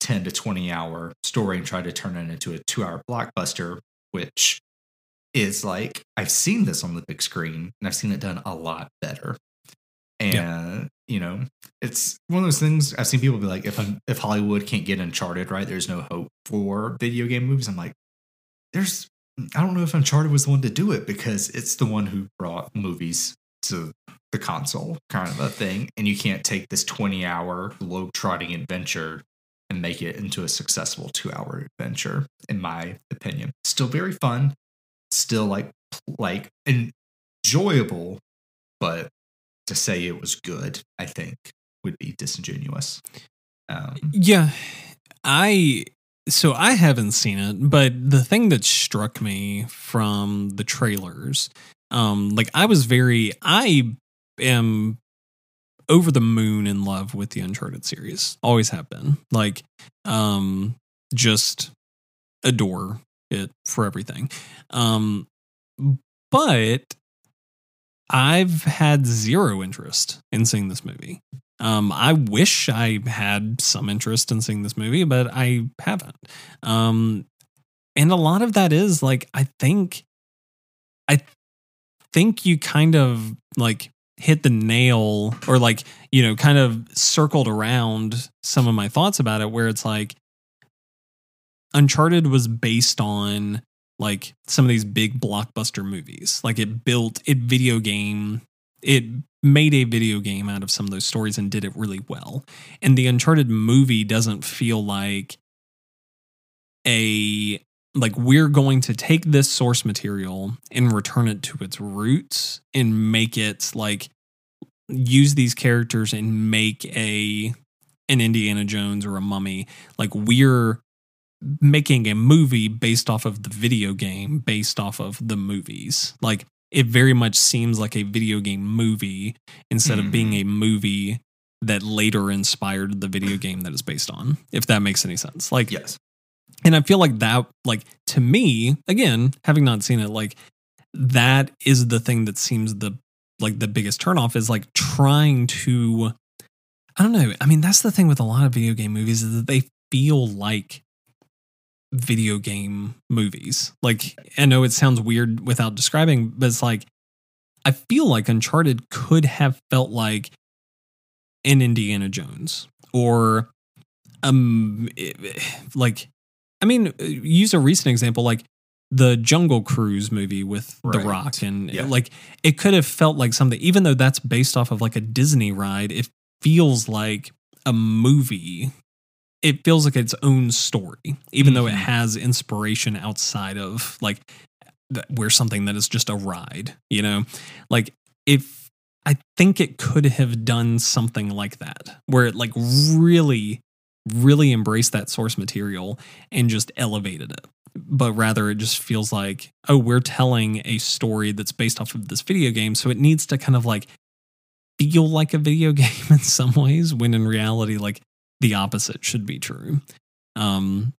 ten to twenty hour story and try to turn it into a two hour blockbuster, which is like, I've seen this on the big screen and I've seen it done a lot better. And, yeah. you know, it's one of those things I've seen people be like, if I'm, if Hollywood can't get Uncharted right, there's no hope for video game movies. I'm like, there's, I don't know if Uncharted was the one to do it, because it's the one who brought movies to the console, kind of a thing. And you can't take this twenty hour globe-trotting adventure and make it into a successful two-hour adventure, in my opinion. Still very fun, still like like enjoyable, but to say it was good, I think, would be disingenuous. Um, yeah, I so I haven't seen it, but the thing that struck me from the trailers, um, like I was very, I am. over the moon in love with the Uncharted series. Always have been. Like, um, just adore it for everything. Um, but I've had zero interest in seeing this movie. Um, I wish I had some interest in seeing this movie, but I haven't. Um, and a lot of that is like, I think, I th- think you kind of like, hit the nail, or like, you know, kind of circled around some of my thoughts about it, where it's like Uncharted was based on like some of these big blockbuster movies. Like it built it video game. It made a video game out of some of those stories and did it really well. And the Uncharted movie doesn't feel like a, like we're going to take this source material and return it to its roots and make it like use these characters and make a, an Indiana Jones or a Mummy. Like we're making a movie based off of the video game, based off of the movies. Like it very much seems like a video game movie instead mm-hmm. of being a movie that later inspired the video game that it's based on, if that makes any sense. Like, yes. And I feel like that, like, to me, again, having not seen it, like, that is the thing that seems the, like, the biggest turnoff is, like, trying to, I don't know. I mean, that's the thing with a lot of video game movies is that they feel like video game movies. Like, I know it sounds weird without describing, but it's like, I feel like Uncharted could have felt like an Indiana Jones or, um, like, I mean, use a recent example, like the Jungle Cruise movie with right. The Rock. And yeah. like, it could have felt like something, even though that's based off of like a Disney ride, it feels like a movie. It feels like its own story, even mm-hmm. though it has inspiration outside of like where something that is just a ride, you know, like if I think it could have done something like that, where it like really really embrace that source material and just elevated it. But rather it just feels like, oh, we're telling a story that's based off of this video game. So it needs to kind of like feel like a video game in some ways, when in reality, like the opposite should be true. Um,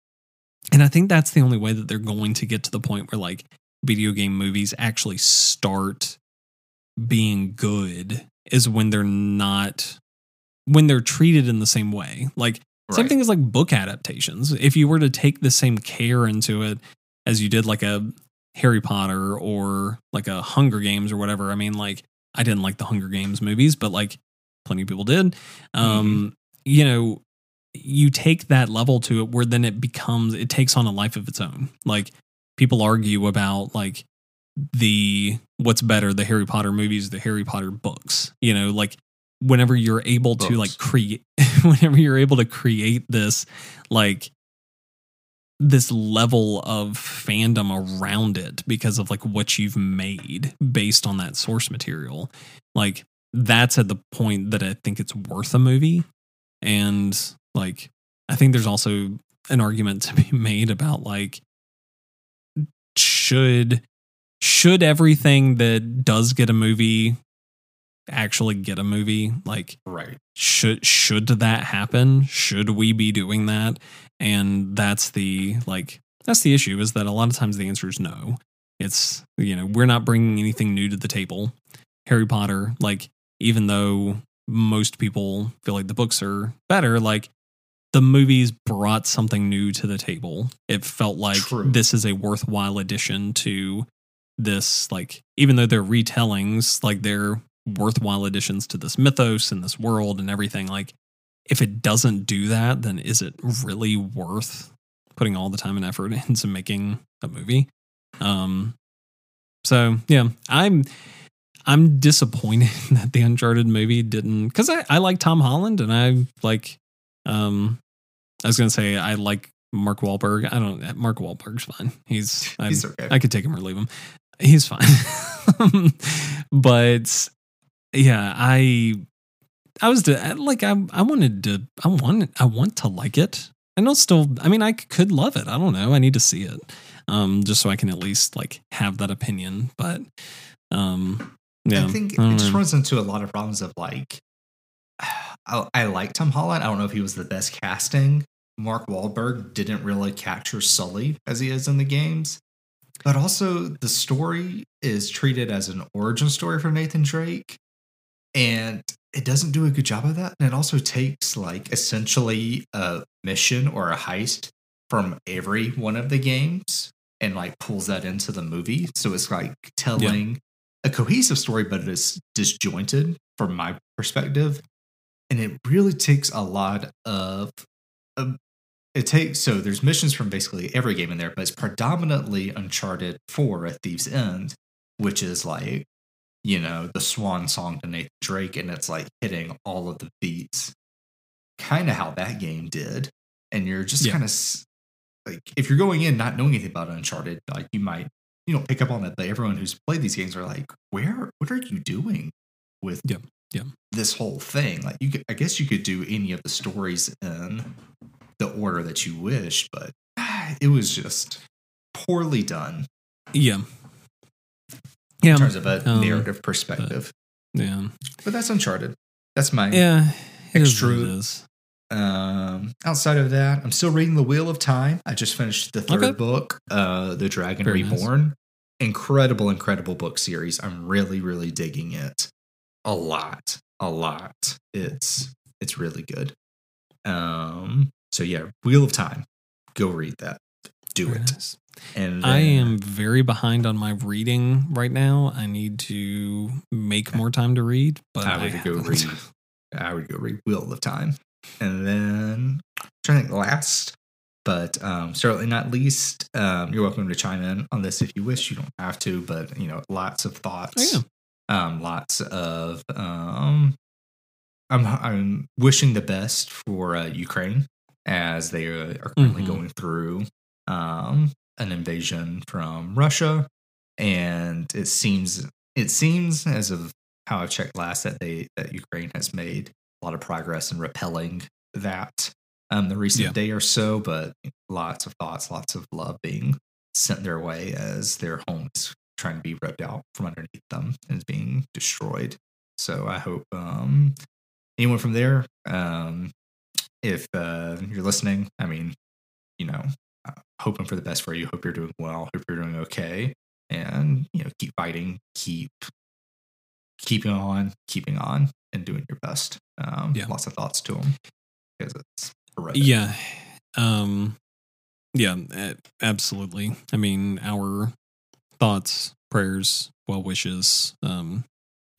and I think that's the only way that they're going to get to the point where like video game movies actually start being good is when they're not, when they're treated in the same way. Like, right. Same thing as like book adaptations. If you were to take the same care into it as you did like a Harry Potter or like a Hunger Games or whatever. I mean, like I didn't like the Hunger Games movies, but like plenty of people did. Um, mm-hmm. You know, you take that level to it where then it becomes, it takes on a life of its own. Like people argue about like the, what's better, the Harry Potter movies, the Harry Potter books, you know, like whenever you're able books. to like create, whenever you're able to create this, like this level of fandom around it because of like what you've made based on that source material, like that's at the point that I think it's worth a movie. And like, I think there's also an argument to be made about like, should, should everything that does get a movie actually get a movie? Like, right. Should, should that happen? Should we be doing that? And that's the, like, that's the issue is that a lot of times the answer is no. It's, you know, we're not bringing anything new to the table. Harry Potter, like, even though most people feel like the books are better, like the movies brought something new to the table. It felt like True. This is a worthwhile addition to this. Like, even though they're retellings, like they're worthwhile additions to this mythos and this world and everything. Like, if it doesn't do that, then is it really worth putting all the time and effort into making a movie? Um, so yeah, I'm, I'm disappointed that the Uncharted movie didn't, cause I, I like Tom Holland and I like, um, I was going to say, I like Mark Wahlberg. I don't, Mark Wahlberg's fine. He's, He's okay. I could take him or leave him. He's fine. But yeah, I, I was like, I, I wanted to, I want, I want to like it. I know still, I mean, I could love it. I don't know. I need to see it. Um, just so I can at least like have that opinion. But, um, yeah, I think I it just runs into a lot of problems of like, I, I like Tom Holland. I don't know if he was the best casting. Mark Wahlberg didn't really capture Sully as he is in the games. But also the story is treated as an origin story for Nathan Drake. And it doesn't do a good job of that. And it also takes like essentially a mission or a heist from every one of the games and like pulls that into the movie. So it's like telling yeah. a cohesive story, but it is disjointed from my perspective. And it really takes a lot of, of it takes, so there's missions from basically every game in there, but it's predominantly Uncharted four at Thief's End, which is like, you know, the swan song to Nathan Drake, and it's like hitting all of the beats, kind of how that game did. And you're just yeah. kind of like, if you're going in not knowing anything about Uncharted, like you might, you don't pick up on it, but everyone who's played these games are like, where, what are you doing with yeah. Yeah. this whole thing? Like, you could, I guess you could do any of the stories in the order that you wish, but it was just poorly done. Yeah. Yeah. In terms of a um, narrative perspective. But, yeah. But that's Uncharted. That's my yeah, extrude Um, outside of that, I'm still reading The Wheel of Time. I just finished the third okay. book, uh, The Dragon Very Reborn. Nice. Incredible, incredible book series. I'm really, really digging it a lot, a lot. It's it's really good. Um, so yeah, Wheel of Time. Go read that. Do Very it. Nice. And then, I am very behind on my reading right now. I need to make more time to read, but I would I go read. I would go read Wheel of Time, and then I'm trying to think last, but um, certainly not least. Um, you're welcome to chime in on this if you wish. You don't have to, but you know, lots of thoughts. Oh, yeah. um, lots of. Um, I'm I'm wishing the best for uh, Ukraine as they are currently mm-hmm. going through. Um, an invasion from Russia, and it seems it seems as of how I checked last that they that Ukraine has made a lot of progress in repelling that um the recent yeah. day or so, but lots of thoughts, lots of love being sent their way as their homes trying to be ripped out from underneath them and is being destroyed. So I hope um anyone from there, um if uh you're listening, I mean, you know, hoping for the best for you. Hope you're doing well. Hope you're doing okay. And, you know, keep fighting, keep keeping on, keeping on, and doing your best. Um, yeah. Lots of thoughts to them because it's horrific. Yeah. Um, yeah, absolutely. I mean, our thoughts, prayers, well wishes, um,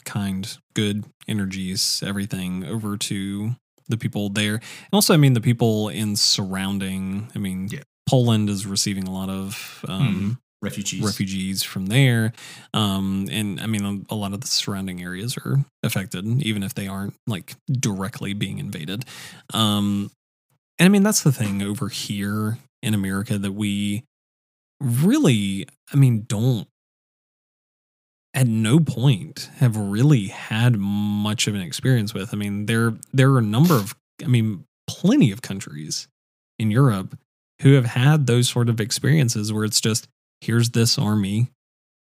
kind, good energies, everything over to the people there. And also, I mean, the people in surrounding, I mean, yeah. Poland is receiving a lot of um, mm, refugees refugees from there. Um, and I mean, a lot of the surrounding areas are affected, even if they aren't like directly being invaded. Um, and I mean, that's the thing over here in America that we really, I mean, don't at no point have really had much of an experience with. I mean, there there are a number of, I mean, plenty of countries in Europe who have had those sort of experiences where it's just, here's this army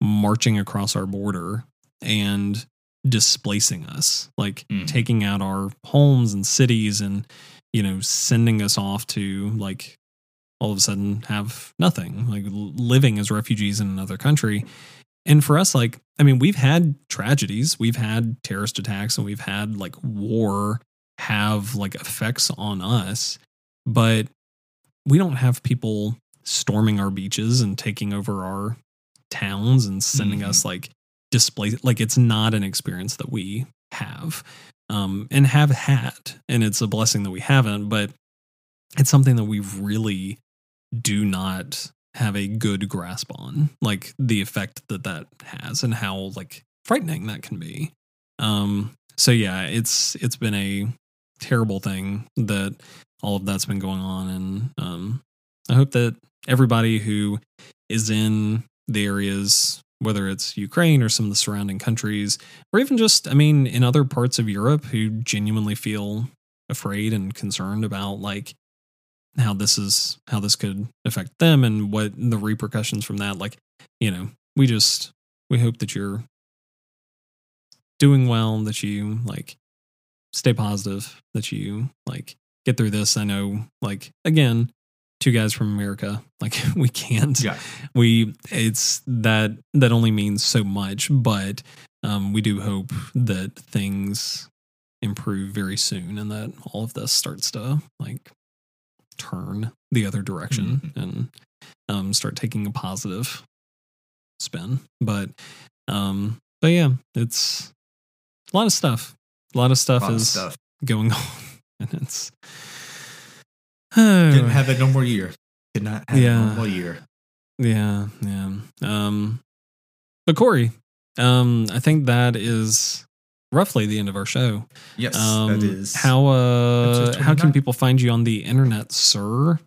marching across our border and displacing us, like mm. taking out our homes and cities and, you know, sending us off to like all of a sudden have nothing, like living as refugees in another country. And for us, like, I mean, we've had tragedies, we've had terrorist attacks, and we've had like war have like effects on us, but we don't have people storming our beaches and taking over our towns and sending mm-hmm. us like display. Like, it's not an experience that we have um, and have had. And it's a blessing that we haven't, but it's something that we really do not have a good grasp on, like the effect that that has and how like frightening that can be. Um, so yeah, it's, it's been a terrible thing that all of that's been going on, and um, I hope that everybody who is in the areas, whether it's Ukraine or some of the surrounding countries, or even just, I mean, in other parts of Europe who genuinely feel afraid and concerned about like how this is, how this could affect them and what the repercussions from that. Like, you know, we just, we hope that you're doing well, that you like stay positive, that you like get through this. I know, like, again, two guys from America, like we can't, yeah. we, it's that, that only means so much, but um, we do hope that things improve very soon and that all of this starts to like turn the other direction mm-hmm. and um, start taking a positive spin. But, um, but yeah, it's a lot of stuff. A lot of stuff lot is of stuff. going on. And it's oh. didn't have a normal year. Did not have yeah. a normal year. Yeah, yeah. Um, but Corey, um, I think that is roughly the end of our show. Yes, um, that is. How uh, how can people find you on the internet, sir?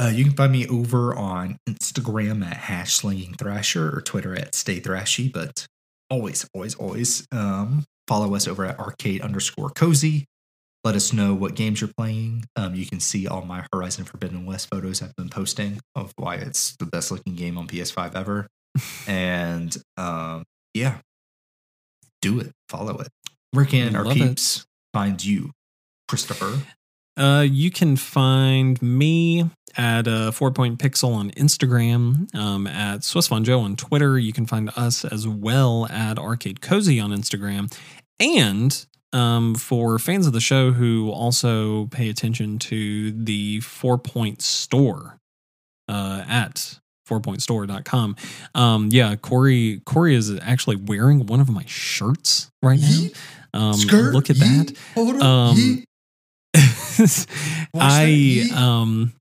Uh, you can find me over on Instagram at hashtag slinging thrasher or Twitter at stay thrashy. But always, always, always um, follow us over at arcade underscore cozy. Let us know what games you're playing. Um, you can see all my Horizon Forbidden West photos I've been posting of why it's the best looking game on P S five ever. And um, yeah, do it. Follow it. Where can our peeps find you, Christopher? Uh, you can find me at uh, Four Point Pixel on Instagram, um, at SwissFunJoe on Twitter. You can find us as well at Arcade Cozy on Instagram. And um, for fans of the show who also pay attention to the Four Point Store uh, at four point store dot com. Um, yeah, Corey, Corey is actually wearing one of my shirts right now. Um, Skirt, look at that. Yeet, order, um, I um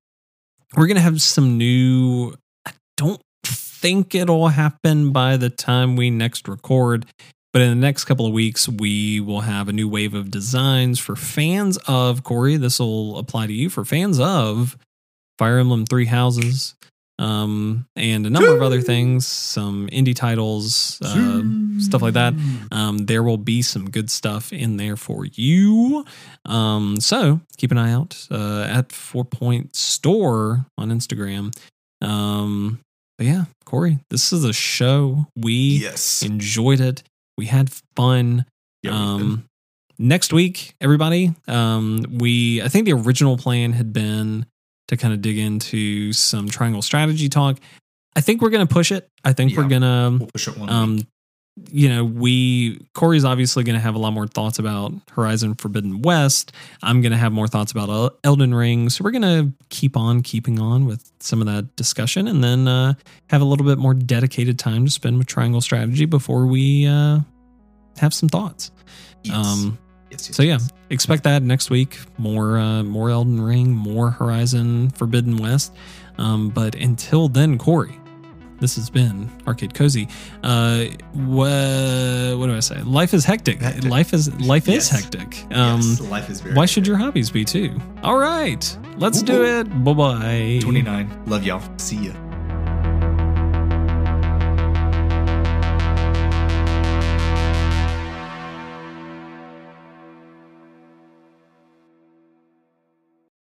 we're gonna have some new. I don't think it'll happen by the time we next record, but in the next couple of weeks we will have a new wave of designs for fans of, Corey, this will apply to you, for fans of Fire Emblem Three Houses, um and a number of other things, some indie titles, uh, stuff like that. Um there will be some good stuff in there for you, um so keep an eye out uh at Four Point Store on Instagram. Um but yeah, Corey, this is a show we yes. enjoyed it, we had fun. Yeah, um next week, everybody, um we I think the original plan had been to kind of dig into some triangle strategy talk. I think we're going to push it. I think yeah, we're going to, we'll push it one um, week. You know, we, Corey's obviously going to have a lot more thoughts about Horizon Forbidden West. I'm going to have more thoughts about Elden Ring. So we're going to keep on keeping on with some of that discussion, and then uh, have a little bit more dedicated time to spend with triangle strategy before we uh, have some thoughts. Yes. Um, Yes, yes, so yeah, yes. Expect that next week. More, uh, more Elden Ring, more Horizon Forbidden West. Um, but until then, Corey, this has been Arcade Cozy. Uh, wha- what do I say? Life is hectic. hectic. Life is life yes. is hectic. Um, yes, life is very. Why hectic. Should your hobbies be too? All right, let's Ooh, do it. Bye bye. twenty-nine. Love y'all. See ya.